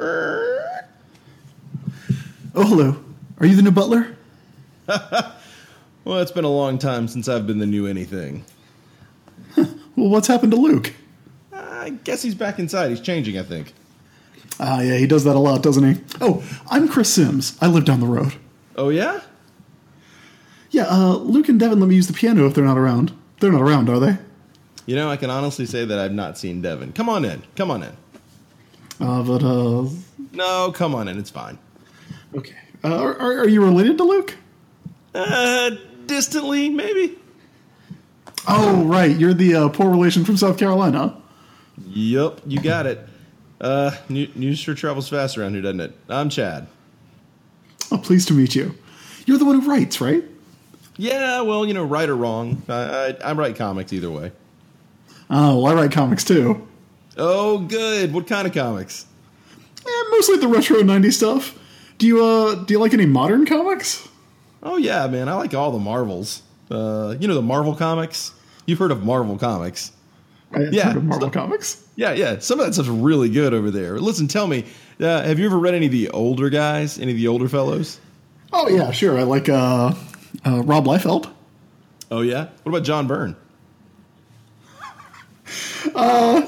Oh, hello. Are you the new butler? Well, it's been a long time since I've been the new anything. Well, what's happened to Luke? I guess he's back inside. He's changing, I think. Ah, uh, yeah, he does that a lot, doesn't he? Oh, I'm Chris Sims. I live down the road. Oh, yeah? Yeah, uh, Luke and Devin let me use the piano if they're not around. They're not around, are they? You know, I can honestly say that I've not seen Devin. Come on in. Come on in. Uh, but, uh... No, come on in. It's fine. Okay. Uh, are, are you related to Luke? Uh, distantly, maybe? Oh, right. You're the uh, poor relation from South Carolina. Yep, you got it. Uh, news sure travels fast around here, doesn't it? I'm Chad. Oh, pleased to meet you. You're the one who writes, right? Yeah, well, you know, right or wrong. I, I, I write comics either way. Oh, well, I write comics too. Oh, good. What kind of comics? Eh, mostly the retro nineties stuff. Do you, uh, do you like any modern comics? Oh, yeah, man. I like all the Marvels. Uh, you know, the Marvel comics? You've heard of Marvel comics. I've yeah, heard of Marvel so, comics. Yeah, yeah. Some of that stuff's really good over there. Listen, tell me, uh, have you ever read any of the older guys, any of the older fellows? Oh, yeah, sure. I like uh, uh, Rob Liefeld. Oh, yeah? What about John Byrne? uh,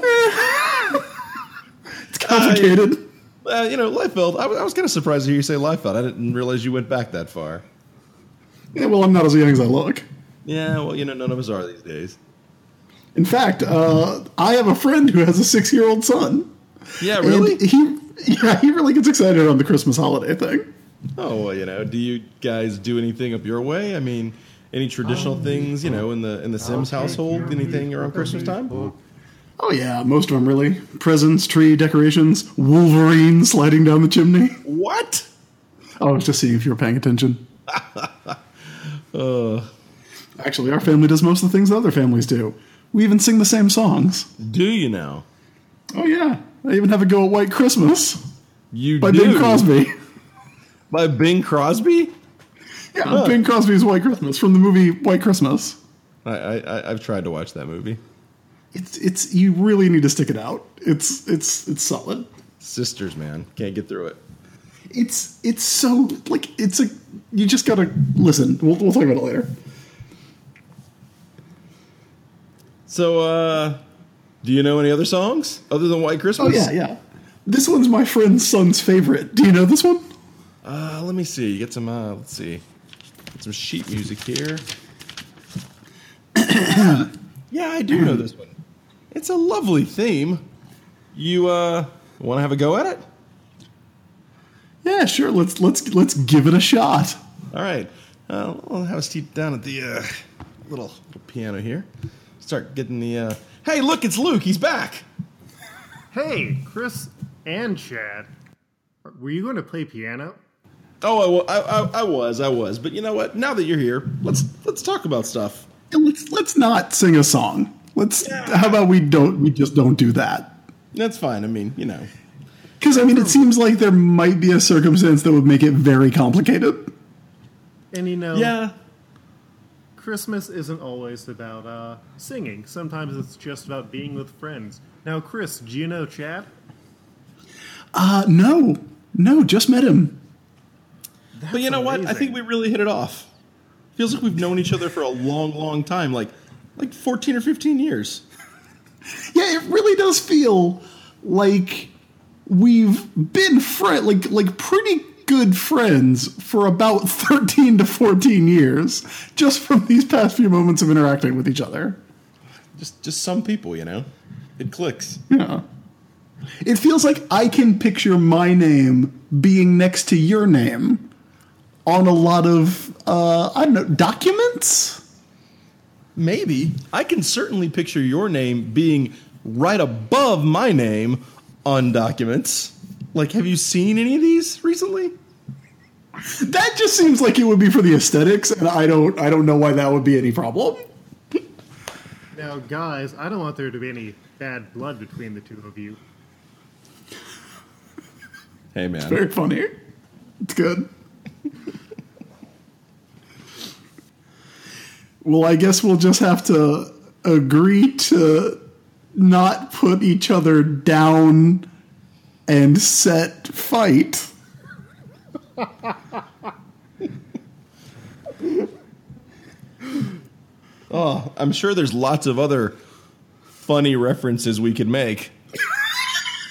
it's complicated. Uh, uh, you know, Liefeld, I, I was kind of surprised to hear you say Liefeld. I didn't realize you went back that far. Yeah, well, I'm not as young as I look. Yeah, well, you know, none of us are these days. In fact, uh, I have a friend who has a six-year-old son. Yeah, really? He, yeah, he really gets excited on the Christmas holiday thing. Oh, well, you know, do you guys do anything up your way? I mean, any traditional um, things, you know, in the in the Sims household, anything around Christmas time? Oh, yeah, most of them, really. Presents, tree decorations, Wolverine sliding down the chimney. What? Oh, I was just seeing if you were paying attention. Uh, Actually, our family does most of the things other families do. We even sing the same songs. Do you now? Oh, yeah. I even have a go at White Christmas. You by do? By Bing Crosby. By Bing Crosby? Yeah, oh. Bing Crosby's White Christmas from the movie White Christmas. I, I I've tried to watch that movie. It's it's you really need to stick it out. It's it's it's solid. Sisters, man, can't get through it. It's it's so like it's a you just gotta listen. We'll we'll talk about it later. So, uh, do you know any other songs other than White Christmas? Oh yeah, yeah. This one's my friend's son's favorite. Do you know this one? Uh, let me see. Get some. Uh, let's see. Get some sheet music here. Yeah, I do know this one. It's a lovely theme. You uh, want to have a go at it? Yeah, sure. Let's let's let's give it a shot. All right. Uh, we'll have a seat down at the uh, little, little piano here. Start getting the. Uh, hey, look! It's Luke. He's back. Hey, Chris and Chad. Were you going to play piano? Oh, I, I, I was, I was. But you know what? Now that you're here, let's let's talk about stuff. Let's let's not sing a song. Let's. Yeah. How about we don't? We just don't do that. That's fine. I mean, you know. Because I mean, it seems like there might be a circumstance that would make it very complicated. And you know, yeah. Christmas isn't always about uh, singing. Sometimes it's just about being with friends. Now, Chris, do you know Chad? Uh, no, no, just met him. That's but you know amazing. What? I think we really hit it off. Feels like we've known each other for a long, long time, like like fourteen or fifteen years. Yeah, it really does feel like we've been friend, like like pretty good friends for about thirteen to fourteen years, just from these past few moments of interacting with each other. Just just some people, you know, it clicks. Yeah. It feels like I can picture my name being next to your name on a lot of, uh, I don't know, documents? Maybe. I can certainly picture your name being right above my name on documents. Like, have you seen any of these recently? That just seems like it would be for the aesthetics, and I don't, I don't know why that would be any problem. Now, guys, I don't want there to be any bad blood between the two of you. Hey, man. It's very funny. It's good. Well, I guess we'll just have to agree to not put each other down and set fight. Oh, I'm sure there's lots of other funny references we could make.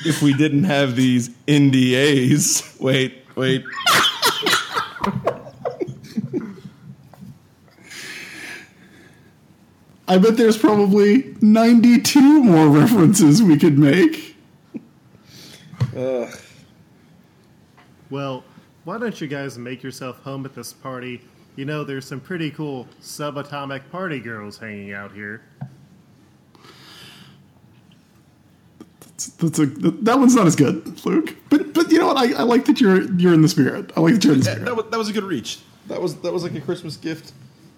If we didn't have these N D As. Wait, wait. I bet there's probably ninety-two more references we could make. Ugh. Well, why don't you guys make yourself home at this party? You know, there's some pretty cool subatomic party girls hanging out here. That's a, that one's not as good, Luke. But but you know what? I, I like that you're you're in the spirit. I like that you're in the spirit. That was, that was a good reach. That was that was like a Christmas gift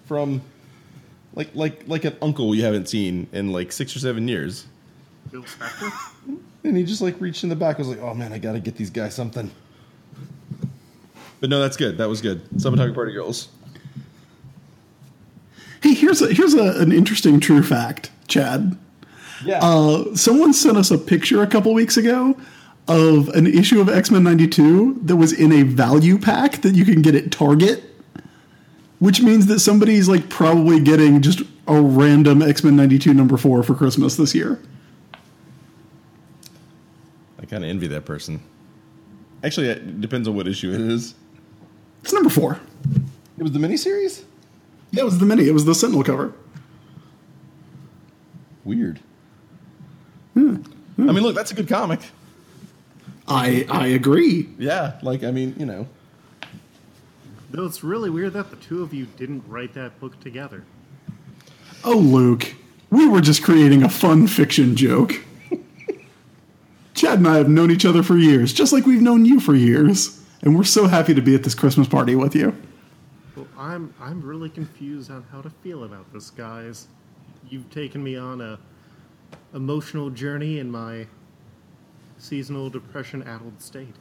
from like like like an uncle you haven't seen in like six or seven years. Bill Spector? And he just like reached in the back. I was like, oh man, I gotta get these guys something. But no, that's good. That was good. Subatomic Party Girls. Hey, here's a here's a, an interesting true fact, Chad. Yeah. Uh, someone sent us a picture a couple weeks ago of an issue of X-Men ninety-two that was in a value pack that you can get at Target, which means that somebody's like probably getting just a random X-Men ninety-two number four for Christmas this year. I kind of envy that person. Actually, it depends on what issue it is. It's number four. It was the miniseries? Yeah, it was the mini. It was the Sentinel cover. Weird. Hmm. Hmm. I mean, look, that's a good comic. I I agree. Yeah, like, I mean, you know. Though it's really weird that the two of you didn't write that book together. Oh, Luke, we were just creating a fun fiction joke. Chad and I have known each other for years, just like we've known you for years. And we're so happy to be at this Christmas party with you. Well, I'm I'm really confused on how to feel about this, guys. You've taken me on a emotional journey in my seasonal depression-addled state.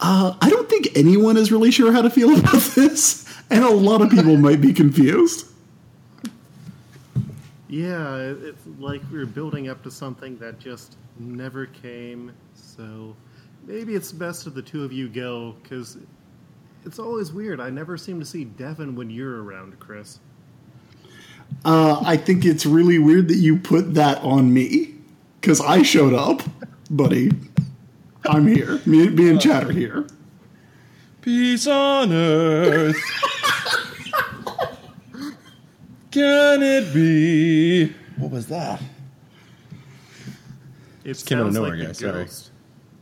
Uh, I don't think anyone is really sure how to feel about this, and a lot of people might be confused. Yeah, it's like we were building up to something that just never came, so maybe it's best if the two of you go, because it's always weird. I never seem to see Devin when you're around, Chris. Uh, I think it's really weird that you put that on me, because I showed up, buddy. I'm here. Me, me and Chad are here. Peace on earth. Can it be? What was that? It just sounds like a ghost.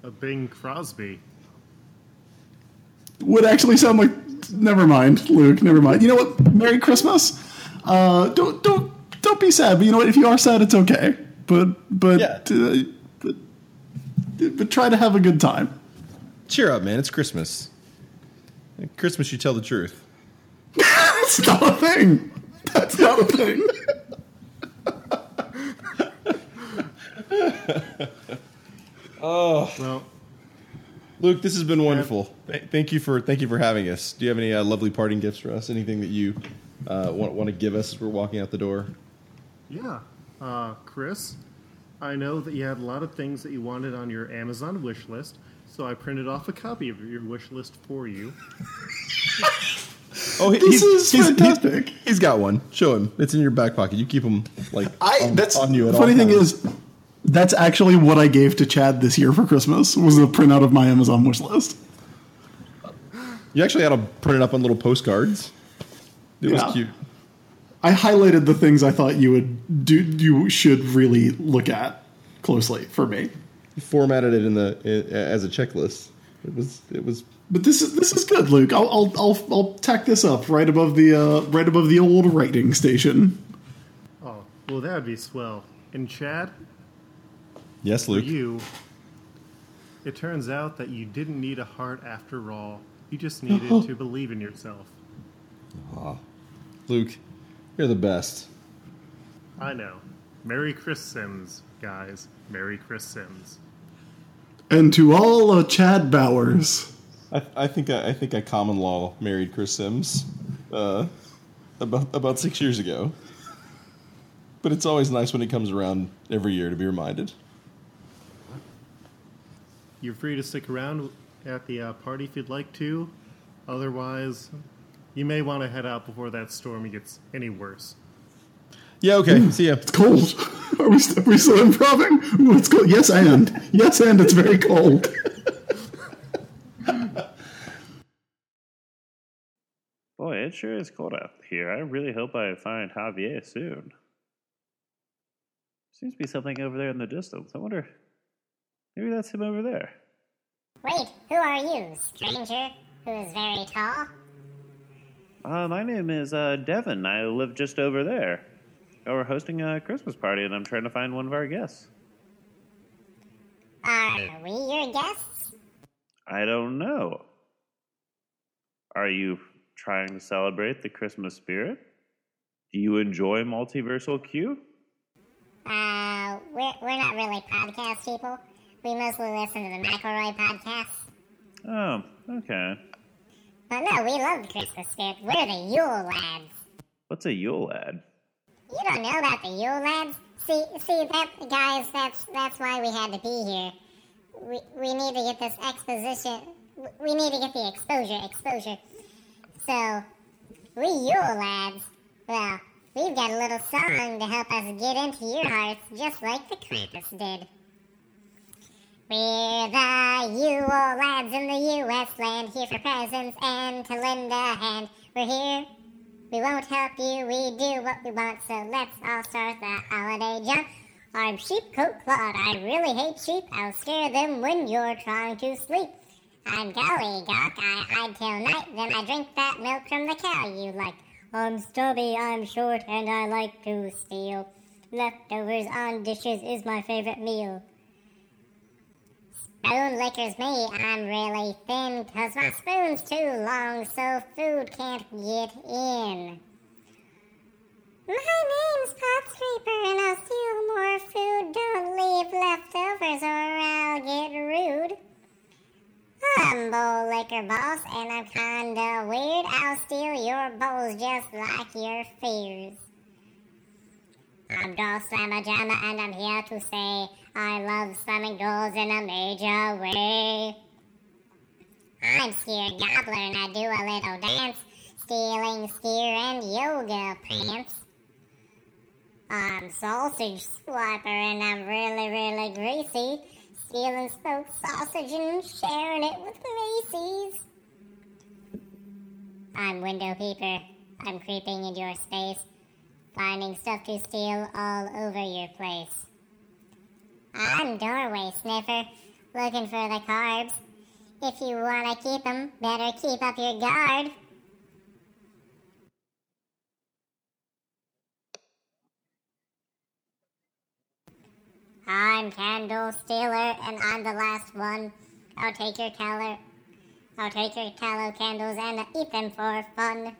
A Bing Crosby. Would actually sound like... Never mind, Luke. Never mind. You know what? Merry Christmas. Uh, don't don't don't be sad. But you know what? If you are sad, it's okay. But but yeah. uh, but, but try to have a good time. Cheer up, man. It's Christmas. At Christmas, you tell the truth. That's not a thing. That's not a thing. Oh well, Luke, this has been wonderful. Th- thank you for thank you for having us. Do you have any uh, lovely parting gifts for us? Anything that you uh, want want to give us as we're walking out the door? Yeah, uh, Chris, I know that you had a lot of things that you wanted on your Amazon wish list, so I printed off a copy of your wish list for you. Oh, he, this he's, is he's, fantastic. He's, he's got one. Show him. It's in your back pocket. You keep them like I, on, that's, on you. At funny all thing times. Is, that's actually what I gave to Chad this year for Christmas was a printout of my Amazon wish list. You actually had to print it up on little postcards. It yeah. was cute. I highlighted the things I thought you would do. You should really look at closely for me. You formatted it in the in, as a checklist. It was. It was. But this is this is good, Luke. I'll I'll I'll, I'll tack this up right above the uh, right above the old writing station. Oh well, that would be swell. And Chad, yes, Luke. For you, it turns out that you didn't need a heart after all. You just needed oh. to believe in yourself. Oh. Luke, you're the best. I know. Merry Chris Sims, guys. Merry Chris Sims. And to all of Chad Bowers. I, I think I, I think I common law married Chris Sims uh, about about six years ago. But it's always nice when it comes around every year to be reminded. You're free to stick around at the uh, party if you'd like to. Otherwise, you may want to head out before that storm gets any worse. Yeah, okay. Mm, see ya. It's cold. Are we, are we still improving? Ooh, it's cold. Yes, and. Yes, and it's very cold. Boy, it sure is cold out here. I really hope I find Javier soon. Seems to be something over there in the distance. I wonder... Maybe that's him over there. Wait, who are you, stranger who is very tall? Uh, my name is uh, Devin. I live just over there. Oh, we're hosting a Christmas party, and I'm trying to find one of our guests. Are we your guests? I don't know. Are you... trying to celebrate the Christmas spirit? Do you enjoy Multiversal Q? Uh, we're, we're not really podcast people. We mostly listen to the McElroy podcast. Oh, okay. But no, we love the Christmas spirit. We're the Yule Lads. What's a Yule Lad? You don't know about the Yule Lads? See, see, that guys, that's that's why we had to be here. We we need to get this exposition. We need to get the exposure, exposure. So, we Yule Lads, well, we've got a little song to help us get into your hearts, just like the Krampus did. We're the Yule Lads in the U S land, here for presents and to lend a hand. We're here, we won't help you, we do what we want, so let's all start the holiday jump. I'm Sheep Coat Claude, I really hate sheep, I'll scare them when you're trying to sleep. I'm Gollygawk, I hide till night, then I drink that milk from the cow you like. I'm stubby, I'm short, and I like to steal. Leftovers on dishes is my favorite meal. Spoon licker's me, I'm really thin, 'cause my spoon's too long, so food can't get in. My name's Potscreeper, and I'll steal more food. Don't leave leftovers or I'll get rude. I'm Bowl Liquor Boss, and I'm kinda weird. I'll steal your bowls just like your fears. I'm Girl Slamma Jamma, and I'm here to say I love slamming doors in a major way. I'm Skier Gobbler, and I do a little dance, stealing skier and yoga pants. I'm Sausage Swiper, and I'm really, really greasy, stealing smoked sausage and sharing it with Macy's. I'm Window Peeper. I'm creeping into your space, finding stuff to steal all over your place. I'm Doorway Sniffer, looking for the carbs. If you want to keep them, better keep up your guard. I'm Candle Stealer, and I'm the last one. I'll take your calor, I'll take your tallow candles and eat them for fun.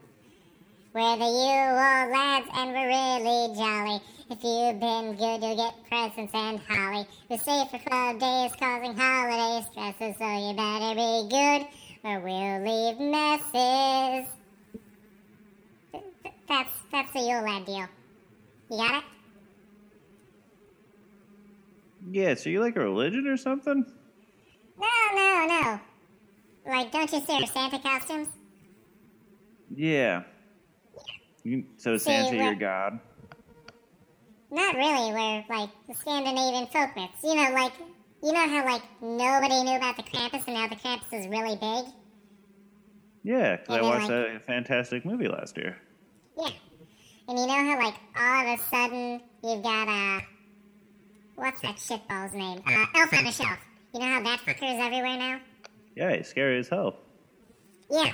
We're the U O lads, and we're really jolly. If you've been good, you'll get presents and holly. We're safe for club days, causing holiday stresses, so you better be good, or we'll leave messes. That's, that's the U O lad deal. You got it? Yeah, so you like a religion or something? No, no, no. Like, don't you see our Santa costumes? Yeah. You, so see, Santa, your god? Not really. We're, like, the Scandinavian folk myths. You know, like, you know how, like, nobody knew about the Krampus, and now the Krampus is really big? Yeah, because I watched like, a fantastic movie last year. Yeah. And you know how, like, all of a sudden you've got a... Uh, What's that shitball's name? Uh, Elf on the Shelf. You know how that fucker is everywhere now? Yeah, he's scary as hell. Yeah.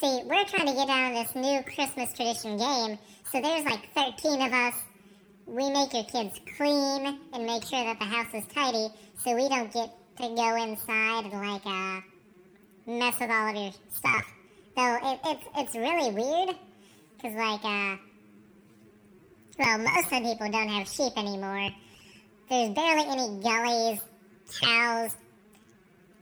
See, we're trying to get down this new Christmas tradition game, so there's like thirteen of us. We make your kids clean and make sure that the house is tidy, so we don't get to go inside and, like, uh, mess with all of your stuff. Though, it, it's, it's really weird, because, like, uh, well, most of the people don't have sheep anymore. There's barely any gullies, cows.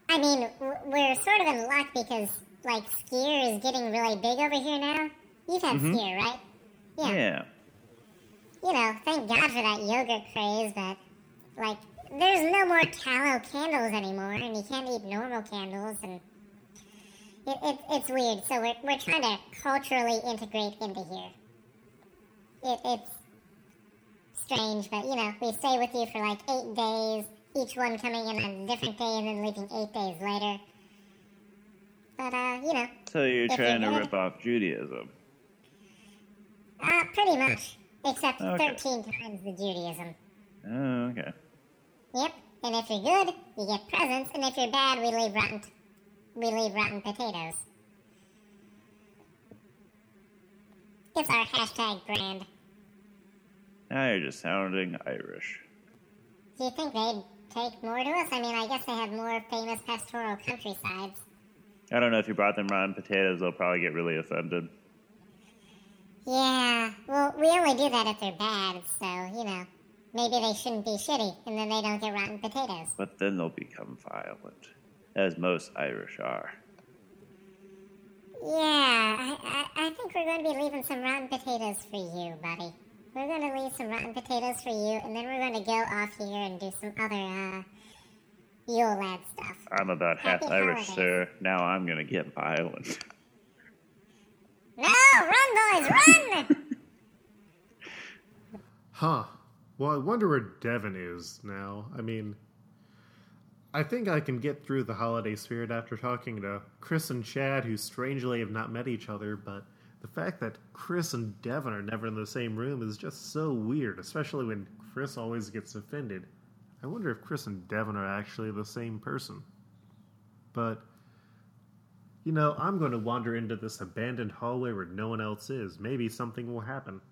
I mean, we're sort of in luck because, like, Skier is getting really big over here now. You've had mm-hmm. Skier, right? Yeah. yeah. You know, thank God for that yogurt craze, but, like, there's no more tallow candles anymore, and you can't eat normal candles, and it, it, it's weird. So we're, we're trying to culturally integrate into here. It, it's... strange, but, you know, we stay with you for, like, eight days, each one coming in on a different day and then leaving eight days later. But, uh, you know. So you're trying to rip off Judaism? Uh, pretty much. Except okay. thirteen times the Judaism. Oh, okay. Yep, and if you're good, you get presents, and if you're bad, we leave rotten, t- we leave rotten potatoes. It's our hashtag brand. Now you're just sounding Irish. Do you think they'd take more to us? I mean, I guess they have more famous pastoral countrysides. I don't know if you brought them rotten potatoes, they'll probably get really offended. Yeah, well, we only do that if they're bad, so, you know, maybe they shouldn't be shitty, and then they don't get rotten potatoes. But then they'll become violent, as most Irish are. Yeah, I, I, I think we're going to be leaving some rotten potatoes for you, buddy. We're going to leave some rotten potatoes for you, and then we're going to go off here and do some other, uh, Yule Lad stuff. I'm about half Irish, sir. Now I'm going to get violent. No! Run, boys! Run! Huh. Well, I wonder where Devin is now. I mean, I think I can get through the holiday spirit after talking to Chris and Chad, who strangely have not met each other, but... the fact that Chris and Devin are never in the same room is just so weird, especially when Chris always gets offended. I wonder if Chris and Devin are actually the same person. But, you know, I'm going to wander into this abandoned hallway where no one else is. Maybe something will happen.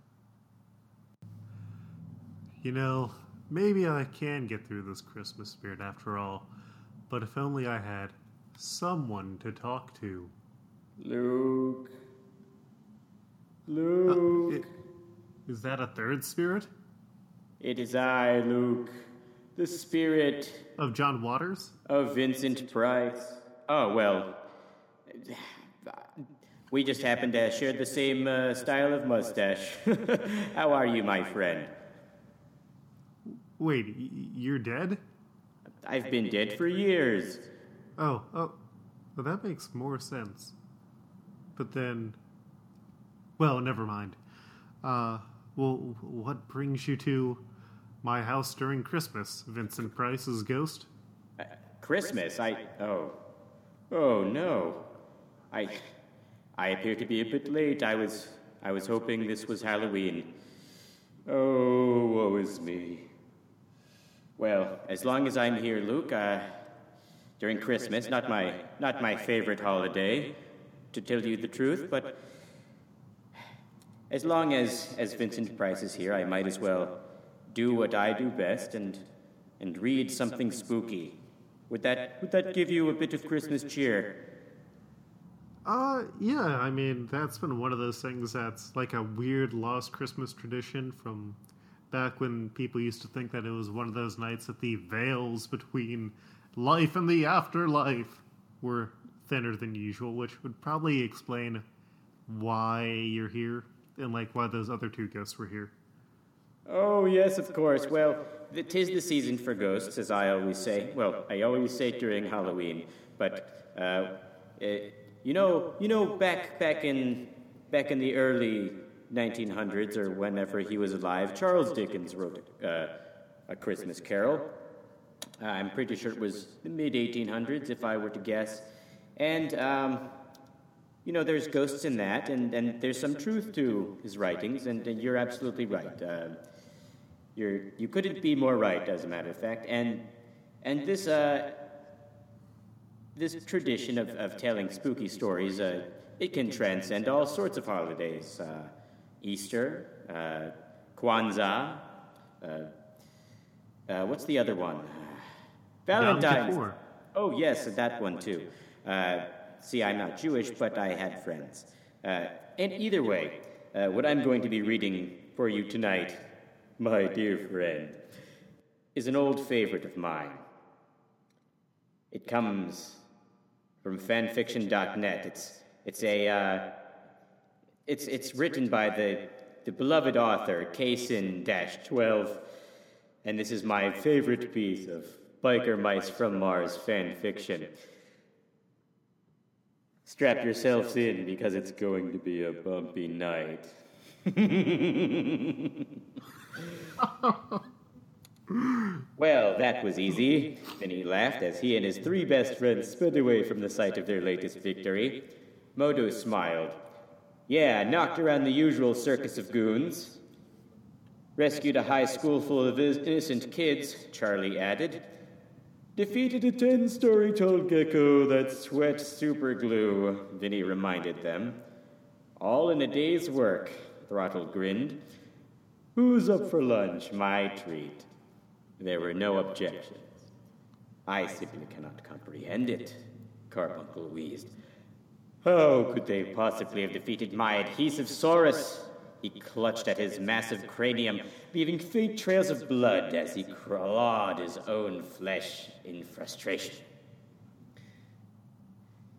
You know, maybe I can get through this Christmas spirit after all. But if only I had someone to talk to. Luke... Luke. Uh, it, is that a third spirit? It is I, Luke. The spirit... of John Waters? Of Vincent Price. Oh, well, we just happen to share the same uh, style of mustache. How are you, my friend? Wait, you're dead? I've been dead for years. Oh, oh, well, that makes more sense. But then, well, never mind. Uh, well, what brings you to my house during Christmas, Vincent Price's ghost? Uh, Christmas? I, oh, oh no. I, I appear to be a bit late. I was, I was hoping this was Halloween. Oh, woe is me. Well, as long as I'm here, Luke, uh, during Christmas, not my not my favorite holiday, to tell you the truth, but as long as, as Vincent Price is here, I might as well do what I do best and and read something spooky. Would that would that give you a bit of Christmas cheer? Uh, yeah, I mean, that's been one of those things that's like a weird lost Christmas tradition from back when people used to think that it was one of those nights that the veils between life and the afterlife were thinner than usual, which would probably explain why you're here and, like, why those other two ghosts were here. Oh, yes, of course. Well, it is the season for ghosts, as I always say. Well, I always say it during Halloween, but, uh, it, you know, you know, back, back in, back in the early nineteen hundreds, or whenever he was alive, Charles Dickens wrote uh, A Christmas Carol. Uh, I'm pretty sure it was the mid-eighteen hundreds, if I were to guess. And, um, you know, there's ghosts in that, and, and there's some truth to his writings, and, and you're absolutely right. Uh, you're, you couldn't be more right, as a matter of fact. And and this uh, this tradition of, of telling spooky stories, uh, it can transcend all sorts of holidays. Uh, Easter, uh, Kwanzaa, uh, uh, what's the other one? Valentine's. Oh, yes, that one too. Uh, see, I'm not Jewish, but I had friends. Uh, and either way, uh, what I'm going to be reading for you tonight, my dear friend, is an old favorite of mine. It comes from fanfiction dot net. It's, it's a... Uh, It's it's written by the, the beloved author, Kaysen twelve, and this is my favorite piece of Biker Mice from Mars fan fiction. Strap yourselves in, because it's going to be a bumpy night. Well, that was easy. Then he laughed as he and his three best friends sped away from the site of their latest victory. Modo smiled. Yeah, knocked around the usual circus of goons. Rescued a high school full of innocent kids, Charlie added. Defeated a ten-story tall gecko that sweat super glue, Vinny reminded them. All in a day's work, Throttle grinned. Who's up for lunch? My treat. There were no objections. I simply cannot comprehend it, Carbuncle wheezed. How could they possibly have defeated my adhesive Saurus? He clutched at his massive cranium, leaving faint trails of blood as he clawed his own flesh in frustration.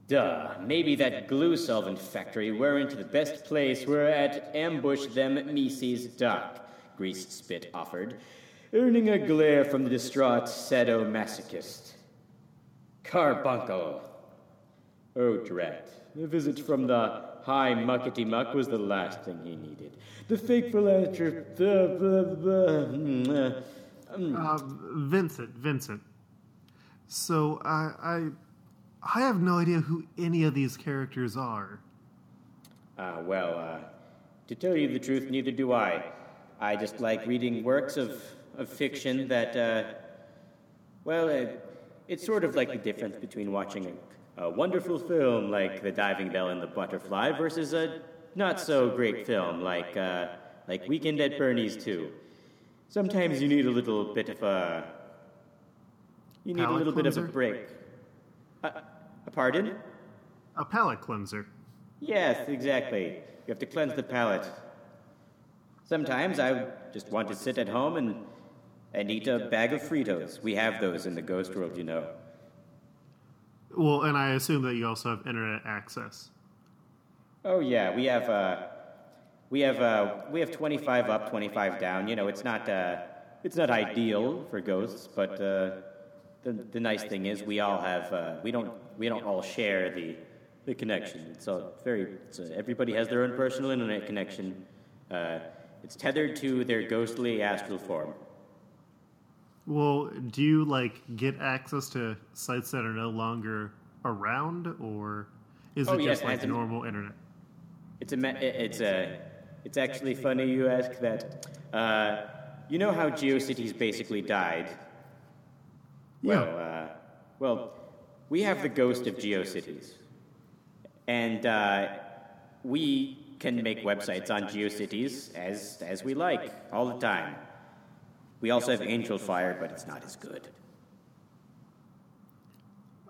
Duh, maybe that glue solvent factory weren't the best place where at ambush them Mises Doc, Greased Spit offered, earning a glare from the distraught sadomasochist. Carbuncle! Oh, drat. A visit from the high muckety-muck was the last thing he needed. The fake philanthropist... Uh, Vincent, Vincent. So, I, I... I have no idea who any of these characters are. Uh, well, uh... To tell you the truth, neither do I. I just like reading works of, of fiction that, uh... Well, it, it's sort of like the difference between watching a... A wonderful film like The Diving Bell and the Butterfly versus a not-so-great film like uh, like Weekend at Bernie's two. Sometimes you need a little bit of a... You need a little bit of a break. Uh, a pardon? A palate cleanser. Yes, exactly. You have to cleanse the palate. Sometimes I just want to sit at home and, and eat a bag of Fritos. We have those in the ghost world, you know. Well, and I assume that you also have internet access. Oh yeah, we have uh, we have uh, we have twenty-five up, twenty-five down. You know, it's not uh, it's not ideal for ghosts, but uh, the the nice thing is we all have uh, we don't we don't all share the the connection. It's all very it's, uh, everybody has their own personal internet connection. Uh, it's tethered to their ghostly astral form. Well, do you, like, get access to sites that are no longer around, or is it oh, just, yes, like, normal a, internet? It's a, it's a, it's actually funny you ask that. Uh, you know how GeoCities basically died? Well, yeah. uh, well, we have the ghost of GeoCities, and uh, we can make websites on GeoCities as as we like all the time. We also have Angel Fire, but it's not as good.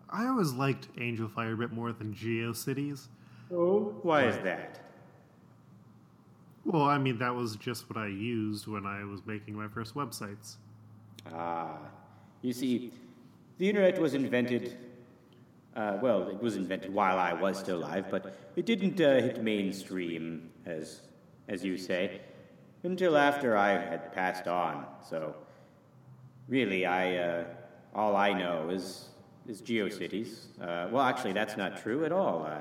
I always liked Angel Fire a bit more than GeoCities. Oh, why is that? Well, I mean, that was just what I used when I was making my first websites. Ah, you see, the internet was invented, uh, well, it was invented while I was still alive, but it didn't uh, hit mainstream, as as you say, until after I had passed on. So, really, I uh, all I know is is GeoCities. Uh, well, actually, that's not true at all. Uh,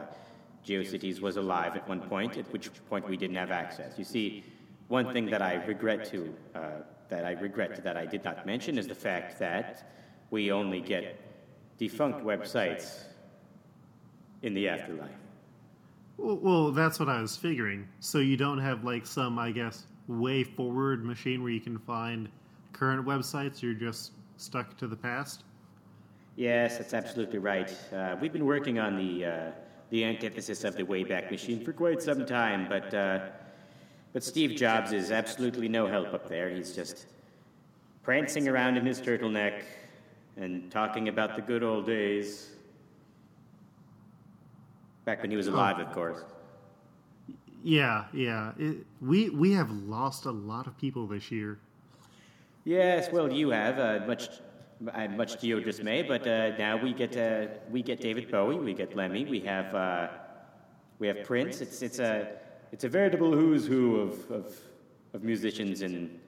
GeoCities was alive at one point, at which point we didn't have access. You see, one thing that I regret to uh, that I regret that I did not mention is the fact that we only get defunct websites in the afterlife. Well, that's what I was figuring. So you don't have, like, some, I guess, way forward machine where you can find current websites. You're just stuck to the past. Yes, that's absolutely right. Uh, we've been working on the uh, the antithesis of the Wayback Machine for quite some time, but uh, but Steve Jobs is absolutely no help up there. He's just prancing around in his turtleneck and talking about the good old days. Back when he was alive, oh. of course. Yeah, yeah. It, we we have lost a lot of people this year. Yes, well, you have uh, much, uh, much to your dismay. But uh, now we get uh, we get David Bowie, we get Lemmy, we have uh, we have Prince. It's it's a it's a veritable who's who of of, of musicians in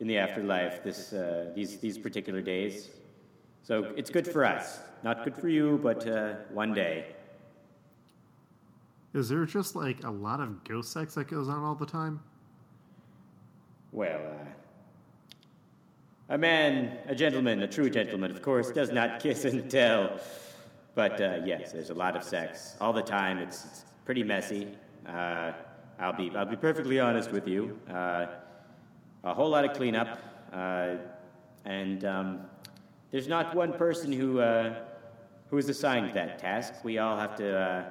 in the afterlife. This uh, these these particular days. So it's good for us, not good for you, but uh, one day. Is there just, like, a lot of ghost sex that goes on all the time? Well, uh, a man, a gentleman, a true gentleman, of course, does not kiss and tell. But, uh, yes, there's a lot of sex all the time. It's, it's pretty messy. Uh, I'll be I'll be perfectly honest with you. Uh, a whole lot of cleanup. Uh, and um, there's not one person who, uh, who is assigned that task. We all have to... Uh,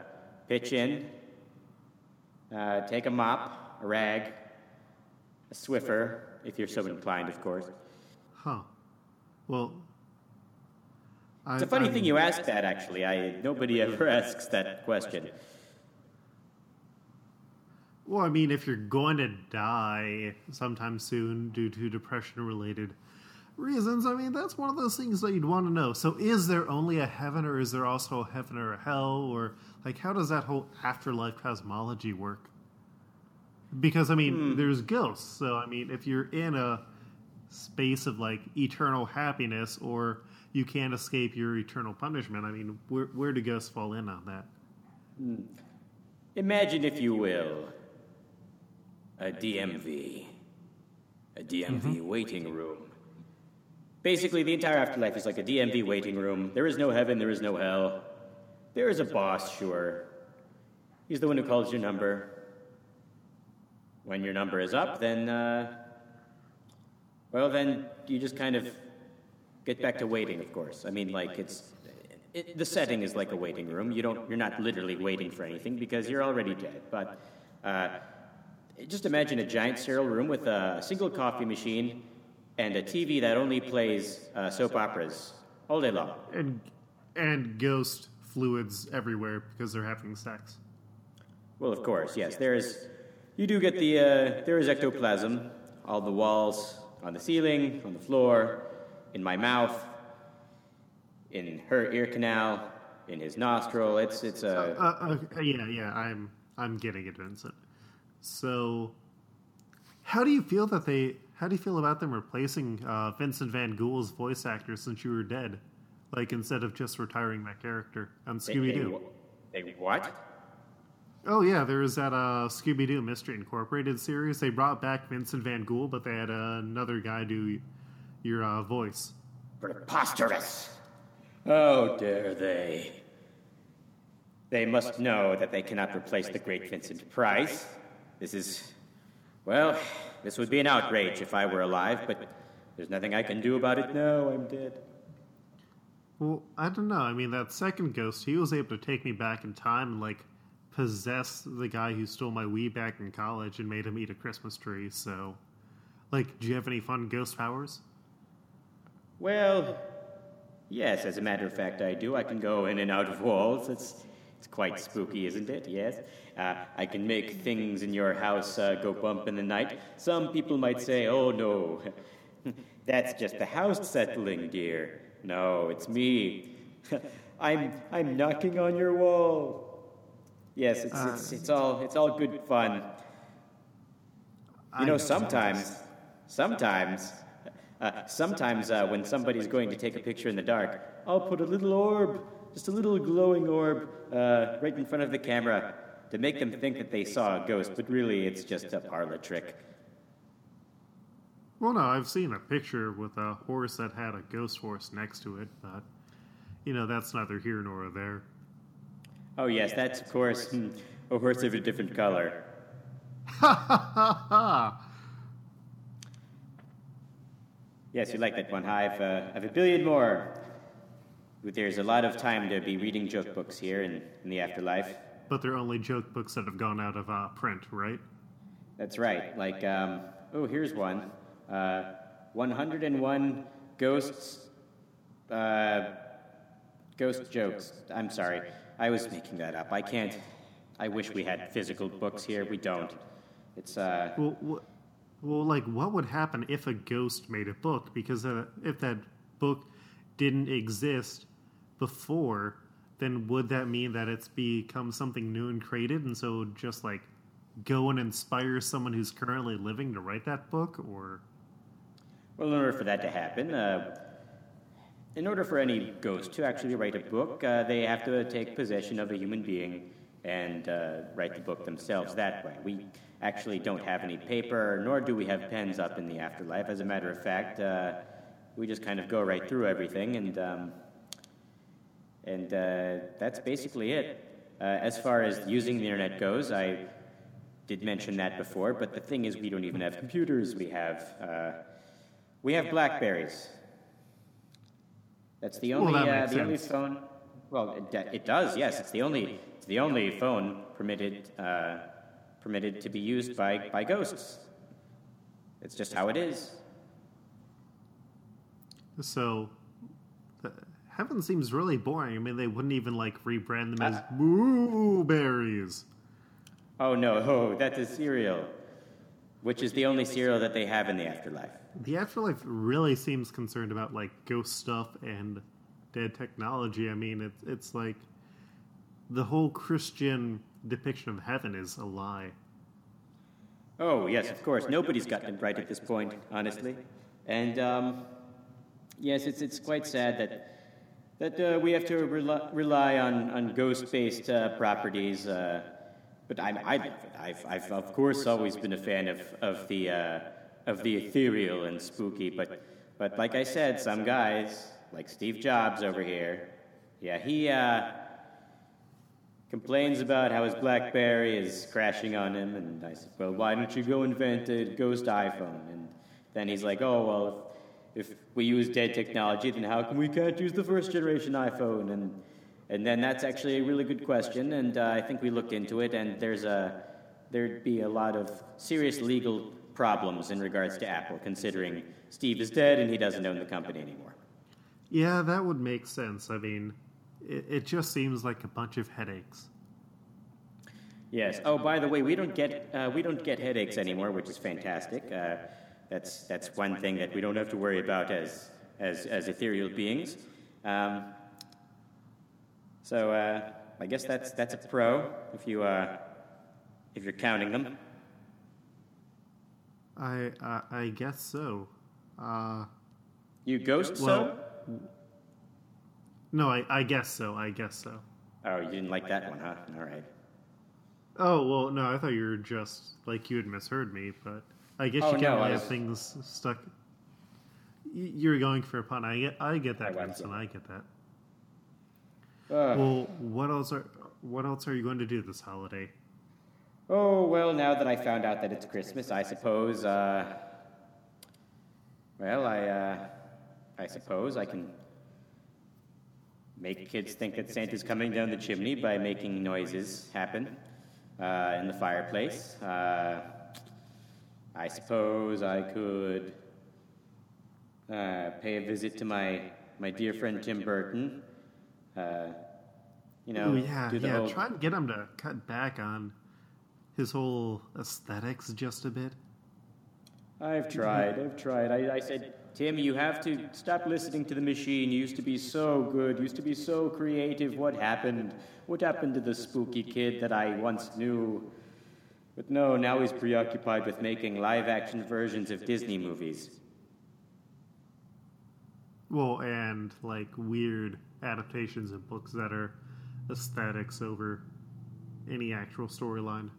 Pitch in, uh, take a mop, a rag, a Swiffer, if you're so inclined, of course. Huh. Well, I, it's a funny I, thing you ask that. Actually, I nobody ever asks that question. Well, I mean, if you're going to die sometime soon due to depression-related reasons, I mean, that's one of those things that you'd want to know. So, is there only a heaven, or is there also a heaven or a hell, or? Like, how does that whole afterlife cosmology work? Because, I mean, mm. there's ghosts. So, I mean, if you're in a space of, like, eternal happiness or you can't escape your eternal punishment, I mean, where, where do ghosts fall in on that? Imagine, if you will, a D M V. A D M V mm-hmm. waiting room. Basically, the entire afterlife is like a D M V waiting room. There is no heaven, there is no hell. There is a boss, sure. He's the one who calls your number. When your number is up, then, uh... well, then you just kind of get back to waiting, of course. I mean, like, it's... It, the setting is like a waiting room. You don't, you're not literally waiting for anything because you're already dead. But, uh... just imagine a giant sterile room with a single coffee machine and a T V that only plays uh, soap operas all day long. And, and ghosts... fluids everywhere because they're having sex. Well, of course, yes. There is, you do get the, uh, there is ectoplasm, all the walls, on the ceiling, on the floor, in my mouth, in her ear canal, in his nostril. It's it's a uh, uh, yeah yeah. I'm I'm getting it, Vincent. So, how do you feel that they? How do you feel about them replacing uh, Vincent Van Gogh's voice actor since you were dead? Like, instead of just retiring that character on Scooby-Doo. They, they, they what? Oh, yeah, there was that uh, Scooby-Doo Mystery Incorporated series. They brought back Vincent Van Gogh, but they had uh, another guy do your uh, voice. Preposterous! How dare they? They must know that they cannot replace the great Vincent Price. This is... Well, this would be an outrage if I were alive, but there's nothing I can do about it. No, I'm dead. Well, I don't know. I mean, that second ghost, he was able to take me back in time and, like, possess the guy who stole my Wii back in college and made him eat a Christmas tree, so... Like, do you have any fun ghost powers? Well, yes, as a matter of fact, I do. I can go in and out of walls. It's it's quite spooky, isn't it? Yes. Uh, I can make things in your house uh, go bump in the night. Some people might say, oh, no, that's just the house settling, dear. No, it's me. I'm I'm knocking on your wall. Yes, it's uh, it's it's all it's all good fun. You know, sometimes, sometimes, uh, sometimes uh, when somebody's going to take a picture in the dark, I'll put a little orb, just a little glowing orb, uh, right in front of the camera to make them think that they saw a ghost, but really it's just a parlor trick. Well, no, I've seen a picture with a horse that had a ghost horse next to it, but, you know, that's neither here nor there. Oh, yes, that's, of course, a horse of a different color. Ha, ha, ha, ha! Yes, you like that one. I've, uh, I've a billion more. There's a lot of time to be reading joke books here in, in the afterlife. But they're only joke books that have gone out of uh, print, right? That's right. Like, um, oh, here's one. Uh, one hundred one ghosts, uh, ghost jokes. I'm sorry. I was making that up. I can't, I wish we had physical books here. We don't. It's, uh... Well, well like, what would happen if a ghost made a book? Because uh, if that book didn't exist before, then would that mean that it's become something new and created? And so just, like, go and inspire someone who's currently living to write that book, or... Well, in order for that to happen, uh, in order for any ghost to actually write a book, uh, they have to take possession of a human being and uh, write the book themselves that way. We actually don't have any paper, nor do we have pens up in the afterlife. As a matter of fact, uh, we just kind of go right through everything, and um, and uh, that's basically it. Uh, as far as using the internet goes, I did mention that before, but the thing is we don't even have computers. We have... Uh, We have Blackberries. That's the only well, that uh, the sense. only phone. Well, it, it does. Yes, it's the only it's the only phone permitted uh, permitted to be used by, by ghosts. It's just how it is. So, the heaven seems really boring. I mean, they wouldn't even like rebrand them uh, as Blueberries. Oh no! Oh, that's a cereal. Which is the only cereal that they have in the afterlife. The afterlife really seems concerned about, like, ghost stuff and dead technology. I mean, it's, it's like the whole Christian depiction of heaven is a lie. Oh, yes, of course. Nobody's gotten it right at this point, honestly. And, um, yes, it's it's quite sad that that uh, we have to rely, rely on, on ghost-based uh, properties, uh But I'm, I've, I've, I've, of course, always been a fan of, of the uh, of the ethereal and spooky. But, but like I said, some guys, like Steve Jobs over here, yeah, he uh, complains about how his BlackBerry is crashing on him. And I said, well, why don't you go invent a ghost iPhone? And then he's like, oh, well, if, if we use dead technology, then how come we can't use the first generation iPhone? And... And then that's actually a really good question, and uh, I think we looked into it, and there's a there'd be a lot of serious legal problems in regards to Apple, considering Steve is dead and he doesn't own the company anymore. Yeah, that would make sense. I mean, it, it just seems like a bunch of headaches. Yes. Oh, by the way, we don't get uh, we don't get headaches anymore, which is fantastic. Uh, that's that's one thing that we don't have to worry about as as as ethereal beings. Um, So uh, I guess that's that's a pro if you uh, if you're counting them. I uh, I guess so. Uh, you ghost well, so? No, I, I guess so. I guess so. Oh, you didn't like that one, huh? All right. Oh, well, no, I thought you were just, like, you had misheard me, but I guess oh, you can't no, really was... have things stuck. You were going for a pun. I get, I get that, Winston. I get that. Uh, well, what else are what else are you going to do this holiday? Oh, well, now that I found out that it's Christmas, I suppose, uh... Well, I, uh... I suppose I can... make kids think that Santa's coming down the chimney by making noises happen uh, in the fireplace. Uh, I suppose I could uh, pay a visit to my, my dear friend Tim Burton. Uh, you know, Ooh, yeah, do the yeah. Whole... Try and get him to cut back on his whole aesthetics just a bit. I've tried. I've tried. I, I said. Tim, you have to stop listening to the machine. You used to be so good. You used to be so creative. What happened? What happened to the spooky kid that I once knew? But no, now he's preoccupied with making live-action versions of Disney movies. Well, and, like, weird adaptations of books that are aesthetics over any actual storyline.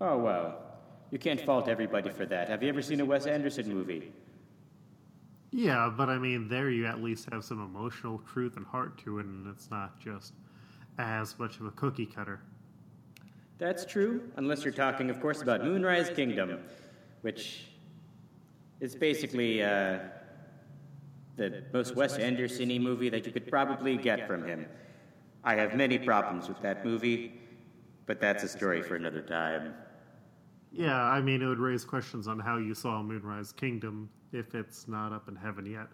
Oh, well. You can't fault everybody for that. Have you ever seen a Wes Anderson movie? Yeah, but I mean, there you at least have some emotional truth and heart to it, and it's not just as much of a cookie cutter. That's true, unless you're talking, of course, about Moonrise Kingdom, which is basically uh, the most Wes Anderson-y movie that you could probably get from him. I have many problems with that movie, but that's a story for another time. Yeah, I mean, it would raise questions on how you saw Moonrise Kingdom if it's not up in heaven yet.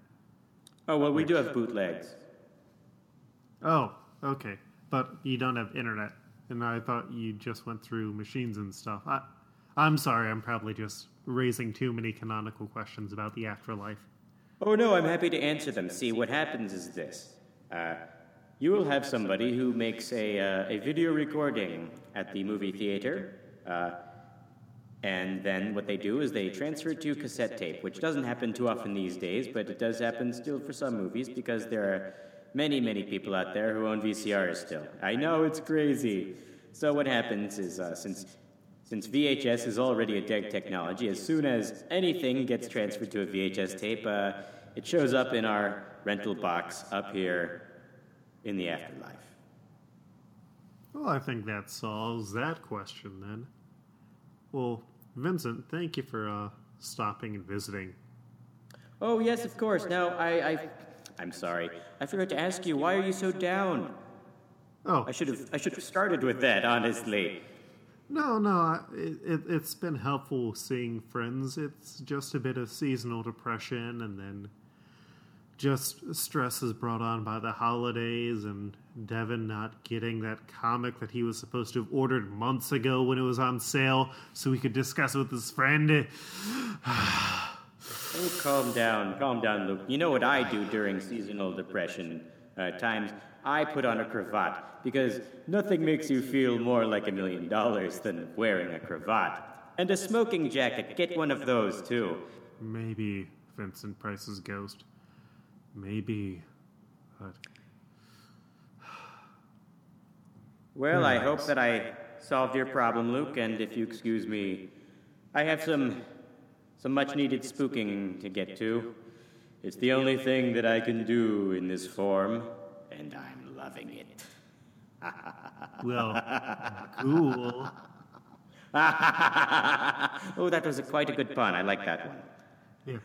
Oh, well, we do have bootlegs. Oh, okay. But you don't have internet. And I thought you just went through machines and stuff. I, I'm sorry, I'm probably just raising too many canonical questions about the afterlife. Oh, no, I'm happy to answer them. See, what happens is this. Uh, you will have somebody who makes a, uh, a video recording at the movie theater, uh, and then what they do is they transfer it to cassette tape, which doesn't happen too often these days, but it does happen still for some movies because there are many, many people out there who own V C Rs still. I know, it's crazy. So what happens is uh, since since V H S is already a dead technology, as soon as anything gets transferred to a V H S tape, uh, it shows up in our rental box up here in the afterlife. Well, I think that solves that question then. Well, Vincent, thank you for uh, stopping and visiting. Oh, yes, of course. Now, I, I, I'm sorry. I forgot to ask you, why are you so down? Oh. I should have I should have started with that, honestly. No, no, it, it, it's been helpful seeing friends. It's just a bit of seasonal depression and then just stress is brought on by the holidays and Devin not getting that comic that he was supposed to have ordered months ago when it was on sale so he could discuss it with his friend. Oh, calm down. Calm down, Luke. You know what I do during seasonal depression uh, times? I put on a cravat because nothing makes you feel more like a million dollars than wearing a cravat. And a smoking jacket. Get one of those, too. Maybe Vincent Price's ghost. Maybe. But... Well, I hope that I solved your problem, Luke, and if you excuse me, I have some some much-needed spooking to get to. It's the only thing that I can do in this form, and I'm loving it. Well, cool. Oh, that was a quite a good pun. I like that one. Yeah,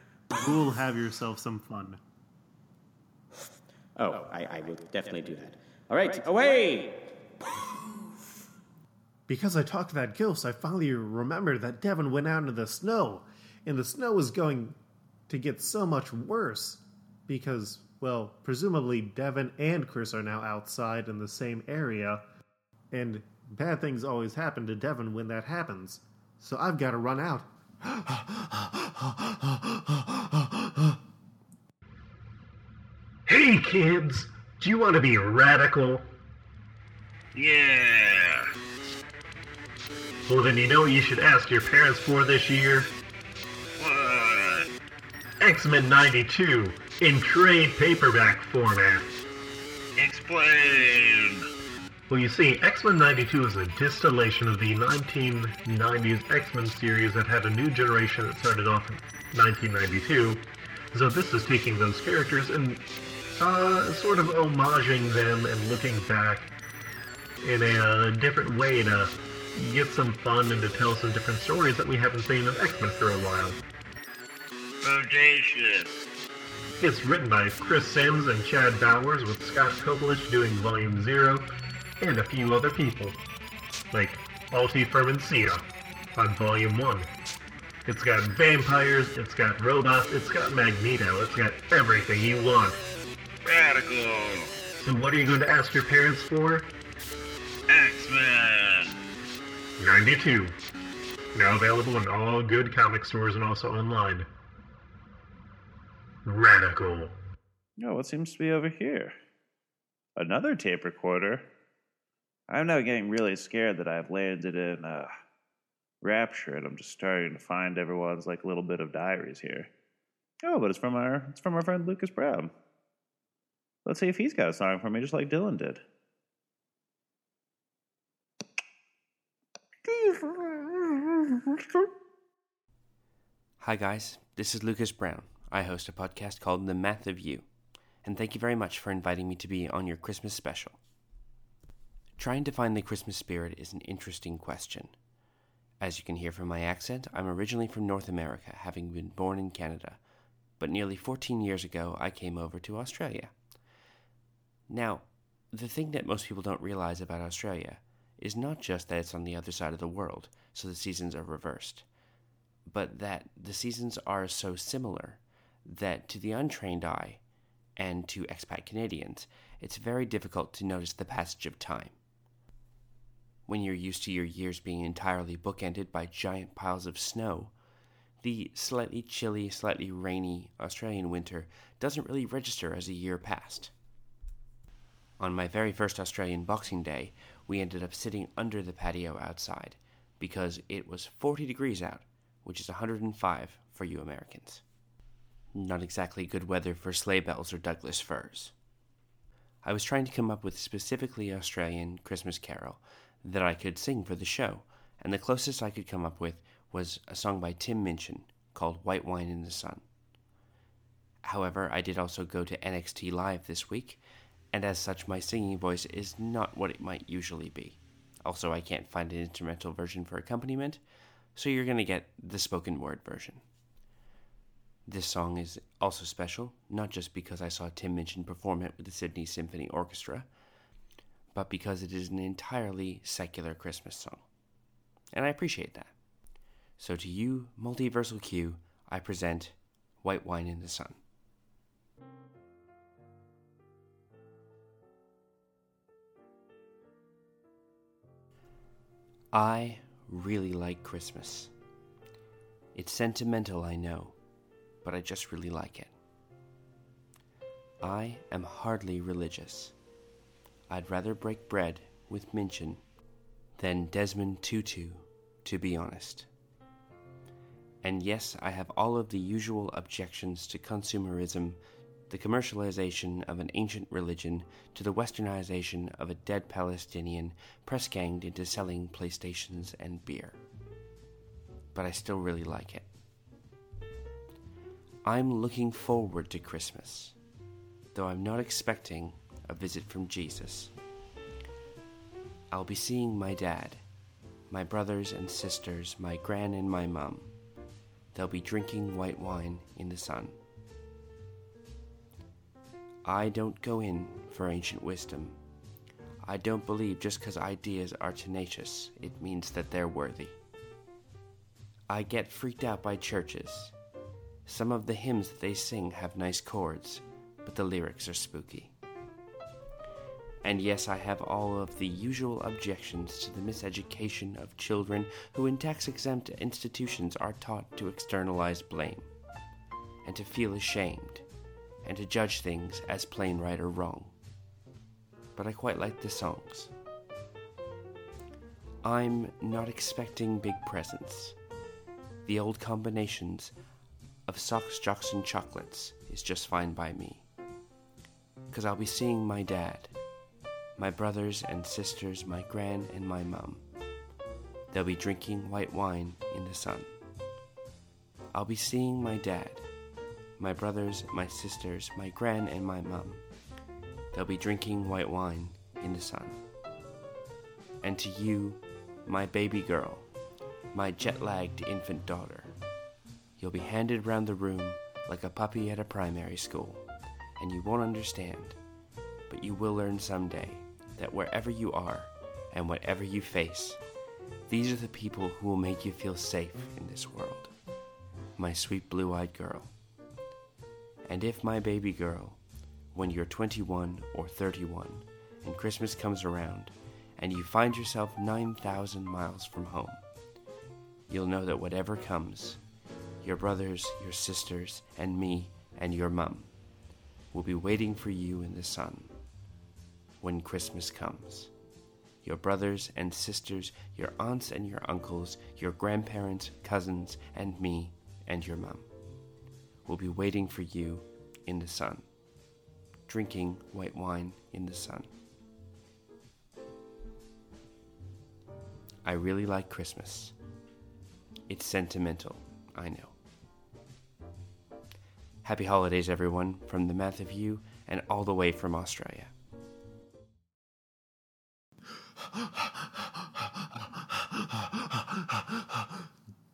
cool, have yourself some fun. Oh, I, I will definitely do that. All right, away! Because I talked to that ghost, I finally remembered that Devin went out into the snow. And the snow is going to get so much worse because, well, presumably Devin and Chris are now outside in the same area. And bad things always happen to Devin when that happens. So I've got to run out. Hey, kids! Do you want to be radical? Yeah! Well, then you know what you should ask your parents for this year? What? X-Men ninety-two in trade paperback format. Explain! Well, you see, X-Men ninety-two is a distillation of the nineteen nineties X-Men series that had a new generation that started off in nineteen ninety-two. So this is taking those characters and uh, sort of homaging them and looking back in a uh, different way to get some fun and to tell some different stories that we haven't seen in X-Men for a while. Foundation. It's written by Chris Sims and Chad Bowers with Scott Kopelich doing Volume Zero and a few other people, like Alti Fermencia on Volume One. It's got vampires, it's got robots, it's got Magneto, it's got everything you want. Radical! So what are you going to ask your parents for? X-Men! ninety-two. Now available in all good comic stores and also online. Radical. Oh, what seems to be over here? Another tape recorder? I'm now getting really scared that I've landed in, uh... Rapture, and I'm just starting to find everyone's like little bit of diaries here. Oh, but it's from our it's from our friend Lucas Brown. Let's see if he's got a song for me, just like Dylan did. Hi guys, this is Lucas Brown. I host a podcast called The Math of You, and thank you very much for inviting me to be on your Christmas special. Trying to find the Christmas spirit is an interesting question. As you can hear from my accent, I'm originally from North America, having been born in Canada, but nearly fourteen years ago I came over to Australia. Now, the thing that most people don't realize about Australia is not just that it's on the other side of the world, so the seasons are reversed, but that the seasons are so similar that to the untrained eye, and to expat Canadians, it's very difficult to notice the passage of time. When you're used to your years being entirely bookended by giant piles of snow, the slightly chilly, slightly rainy Australian winter doesn't really register as a year past. On my very first Australian Boxing Day, we ended up sitting under the patio outside because it was forty degrees out, which is one hundred five for you Americans. Not exactly good weather for sleigh bells or Douglas firs. I was trying to come up with a specifically Australian Christmas carol that I could sing for the show, and the closest I could come up with was a song by Tim Minchin called White Wine in the Sun. However, I did also go to N X T Live this week, and as such my singing voice is not what it might usually be. Also, I can't find an instrumental version for accompaniment, so you're going to get the spoken word version. This song is also special, not just because I saw Tim Minchin perform it with the Sydney Symphony Orchestra, but because it is an entirely secular Christmas song. And I appreciate that. So to you, Multiversal Q, I present White Wine in the Sun. I really like Christmas. It's sentimental, I know, but I just really like it. I am hardly religious. I'd rather break bread with Minchin than Desmond Tutu, to be honest. And yes, I have all of the usual objections to consumerism, the commercialization of an ancient religion, to the westernization of a dead Palestinian press-ganged into selling PlayStations and beer. But I still really like it. I'm looking forward to Christmas, though I'm not expecting a visit from Jesus. I'll be seeing my dad, my brothers and sisters, my gran and my mum. They'll be drinking white wine in the sun. I don't go in for ancient wisdom. I don't believe just because ideas are tenacious, it means that they're worthy. I get freaked out by churches. Some of the hymns that they sing have nice chords, but the lyrics are spooky. And yes, I have all of the usual objections to the miseducation of children who in tax-exempt institutions are taught to externalize blame, and to feel ashamed, and to judge things as plain right or wrong. But I quite like the songs, I'm not expecting big presents. The old combinations of socks, jocks, and chocolates is just fine by me. Because I'll be seeing my dad, my brothers and sisters, my gran, and my mum. They'll be drinking white wine in the sun. I'll be seeing my dad, my brothers, my sisters, my gran, and my mum. They'll be drinking white wine in the sun. And to you, my baby girl, my jet-lagged infant daughter, you'll be handed round the room like a puppy at a primary school, and you won't understand, but you will learn someday that wherever you are and whatever you face, these are the people who will make you feel safe in this world, my sweet blue-eyed girl. And if, my baby girl, when you're twenty-one or thirty-one and Christmas comes around and you find yourself nine thousand miles from home, you'll know that whatever comes, your brothers, your sisters, and me, and your mum will be waiting for you in the sun when Christmas comes. Your brothers and sisters, your aunts and your uncles, your grandparents, cousins, and me, and your mum will be waiting for you in the sun, drinking white wine in the sun. I really like Christmas. It's sentimental, I know. Happy holidays, everyone, from The Math of You and all the way from Australia.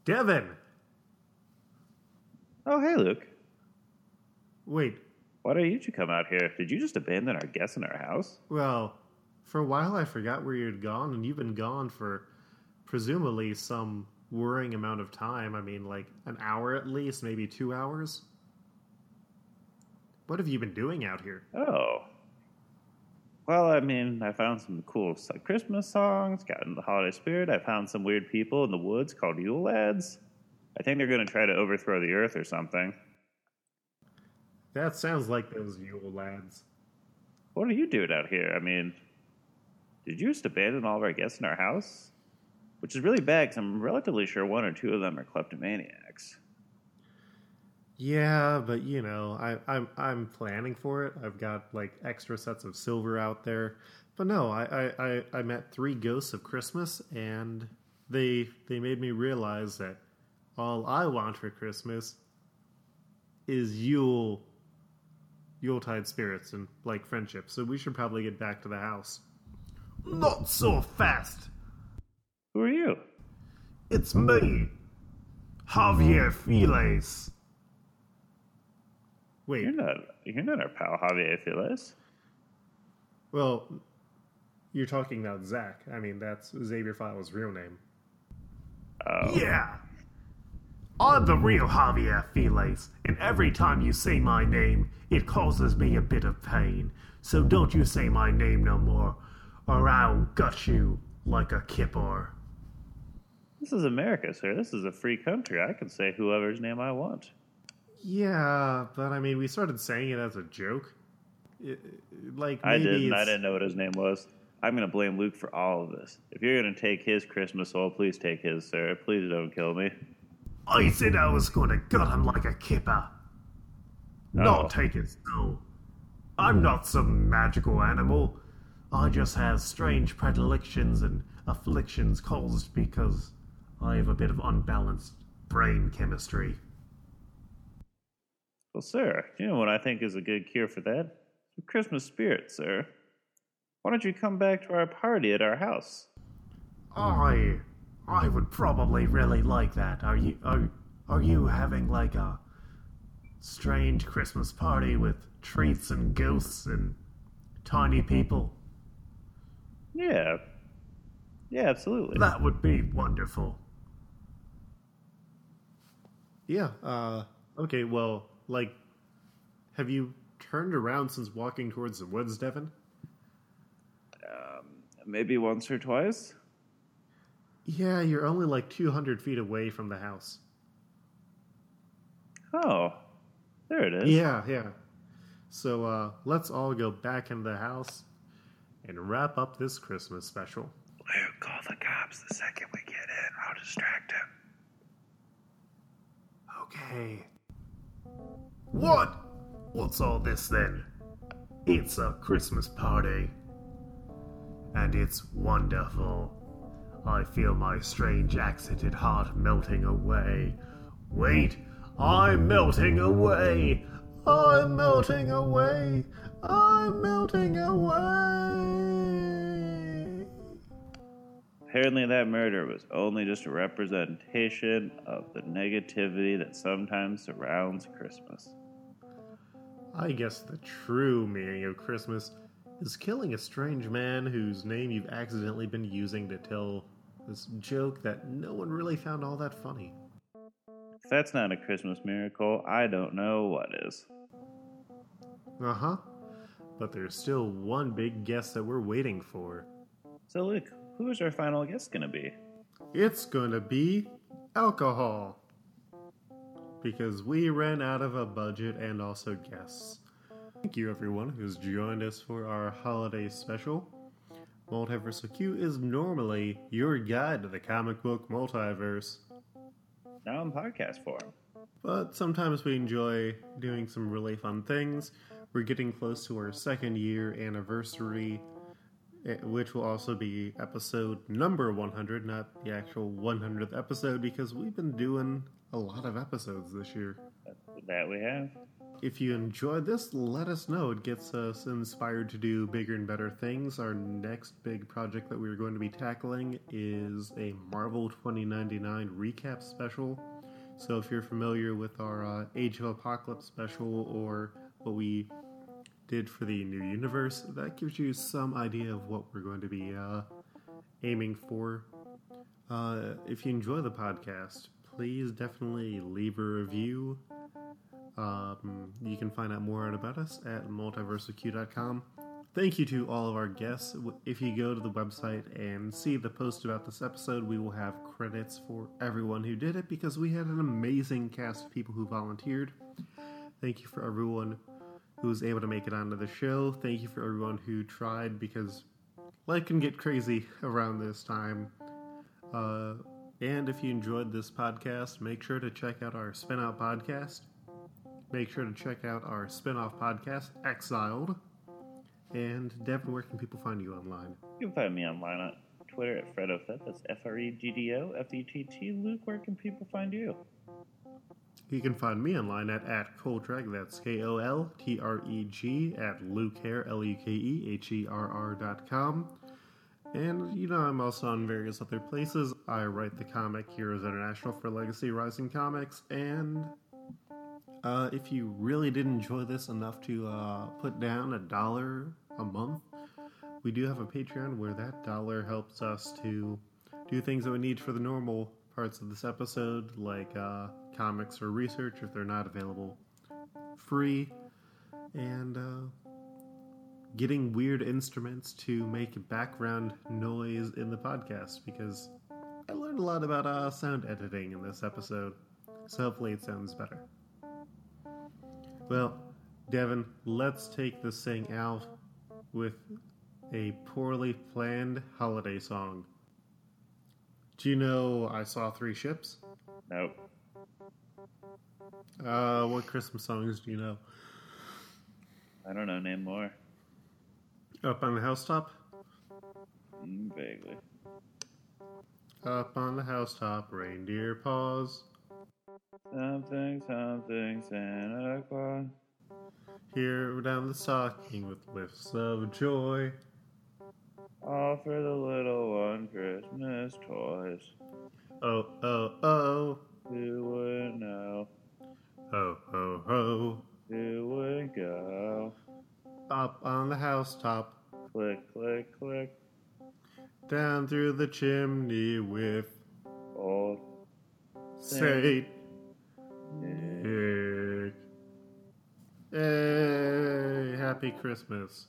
Devin! Oh, hey, Luke. Wait. Why didn't you come out here? Did you just abandon our guests in our house? Well, for a while I forgot where you'd gone, and you've been gone for presumably some worrying amount of time. I mean, like an hour at least, maybe two hours. What have you been doing out here? Oh. Well, I mean, I found some cool Christmas songs, got into the holiday spirit. I found some weird people in the woods called Yule Lads. I think they're going to try to overthrow the earth or something. That sounds like those Yule Lads. What are you doing out here? I mean, did you just abandon all of our guests in our house? Which is really bad, because I'm relatively sure one or two of them are kleptomaniacs. Yeah, but, you know, I, I'm I'm planning for it. I've got, like, extra sets of silver out there. But no, I, I, I, I met three ghosts of Christmas, and they they made me realize that all I want for Christmas is Yule, Yuletide spirits and, like, friendship. So we should probably get back to the house. Not so fast! Who are you? It's me, Javier Files. Wait, you're not you're not our pal Javier Files. Well, you're talking about Zach. I mean, that's Xavier Files' real name. Oh. Yeah, I'm the real Javier Files, and every time you say my name, it causes me a bit of pain. So don't you say my name no more, or I'll gut you like a kipper. This is America, sir. This is a free country. I can say whoever's name I want. Yeah, but I mean, we started saying it as a joke. It, like maybe I didn't. I didn't know what his name was. I'm going to blame Luke for all of this. If you're going to take his Christmas soul, please take his, sir. Please don't kill me. I said I was going to gut him like a kipper. No. Not take his soul. I'm not some magical animal. I just have strange predilections and afflictions caused because I have a bit of unbalanced brain chemistry. Well, sir, you know what I think is a good cure for that? The Christmas spirit, sir. Why don't you come back to our party at our house? I... I would probably really like that. Are you... Are, are you having, like, a strange Christmas party with treats and ghosts and tiny people? Yeah. Yeah, absolutely. That would be wonderful. Yeah, uh, okay, well, like, have you turned around since walking towards the woods, Devin? Um, maybe once or twice. Yeah, you're only like two hundred feet away from the house. Oh, there it is. Yeah, yeah. So, uh, let's all go back into the house and wrap up this Christmas special. Luke, call the cops. stops the second we get in. I'll distract him. Okay. What? What's all this then? It's a Christmas party. And it's wonderful. I feel my strange accented heart melting away. Wait, I'm melting away. I'm melting away. I'm melting away. Apparently that murder was only just a representation of the negativity that sometimes surrounds Christmas. I guess the true meaning of Christmas is killing a strange man whose name you've accidentally been using to tell this joke that no one really found all that funny. If that's not a Christmas miracle, I don't know what is. Uh-huh. But there's still one big guest that we're waiting for. So, Luke, who is our final guest going to be? It's going to be alcohol. Because we ran out of a budget and also guests. Thank you, everyone, who's joined us for our holiday special. Multiversal Q is normally your guide to the comic book multiverse. Now in podcast form. But sometimes we enjoy doing some really fun things. We're getting close to our second year anniversary, which will also be episode number one hundred, not the actual one hundredth episode, because we've been doing a lot of episodes this year. That we have. If you enjoyed this, let us know. It gets us inspired to do bigger and better things. Our next big project that we're going to be tackling is a Marvel twenty ninety-nine recap special. So if you're familiar with our uh, Age of Apocalypse special or what we did for the New Universe, that gives you some idea of what we're going to be uh, aiming for. Uh, if you enjoy the podcast, please definitely leave a review. Um, you can find out more about us at multiversal q dot com. Thank you to all of our guests. If you go to the website and see the post about this episode, we will have credits for everyone who did it because we had an amazing cast of people who volunteered. Thank you for everyone who was able to make it onto the show. Thank you for everyone who tried because life can get crazy around this time. Uh, and if you enjoyed this podcast, make sure to check out our spin-out podcast. Make sure to check out our spin-off podcast, Exiled. And Devin, where can people find you online? You can find me online on Twitter at FredoFett. That's F R E G D O F E T T. Luke, where can people find you? You can find me online at, at Coltreg. That's K O L T R E G at Lukeherr, L U K E H E R R dot com. And, you know, I'm also on various other places. I write the comic Heroes International for Legacy Rising Comics, and... Uh, if you really did enjoy this enough to uh, put down a dollar a month, we do have a Patreon where that dollar helps us to do things that we need for the normal parts of this episode, like uh, comics or research if they're not available free, and uh, getting weird instruments to make background noise in the podcast, because I learned a lot about uh, sound editing in this episode, so hopefully it sounds better. Well, Devin, let's take this thing out with a poorly planned holiday song. Do you know I Saw Three Ships? Nope. Uh, what Christmas songs do you know? I don't know, name more. Up on the Housetop? Mm, vaguely. Up on the housetop, reindeer paws. Something, something, Santa Claus. Here down the stocking with lifts of joy. All for the little one Christmas toys. Oh, oh, oh. Who would know? Ho, ho, ho. Who would go? Up on the housetop. Click, click, click. Down through the chimney with old Saint. Hey, happy Christmas.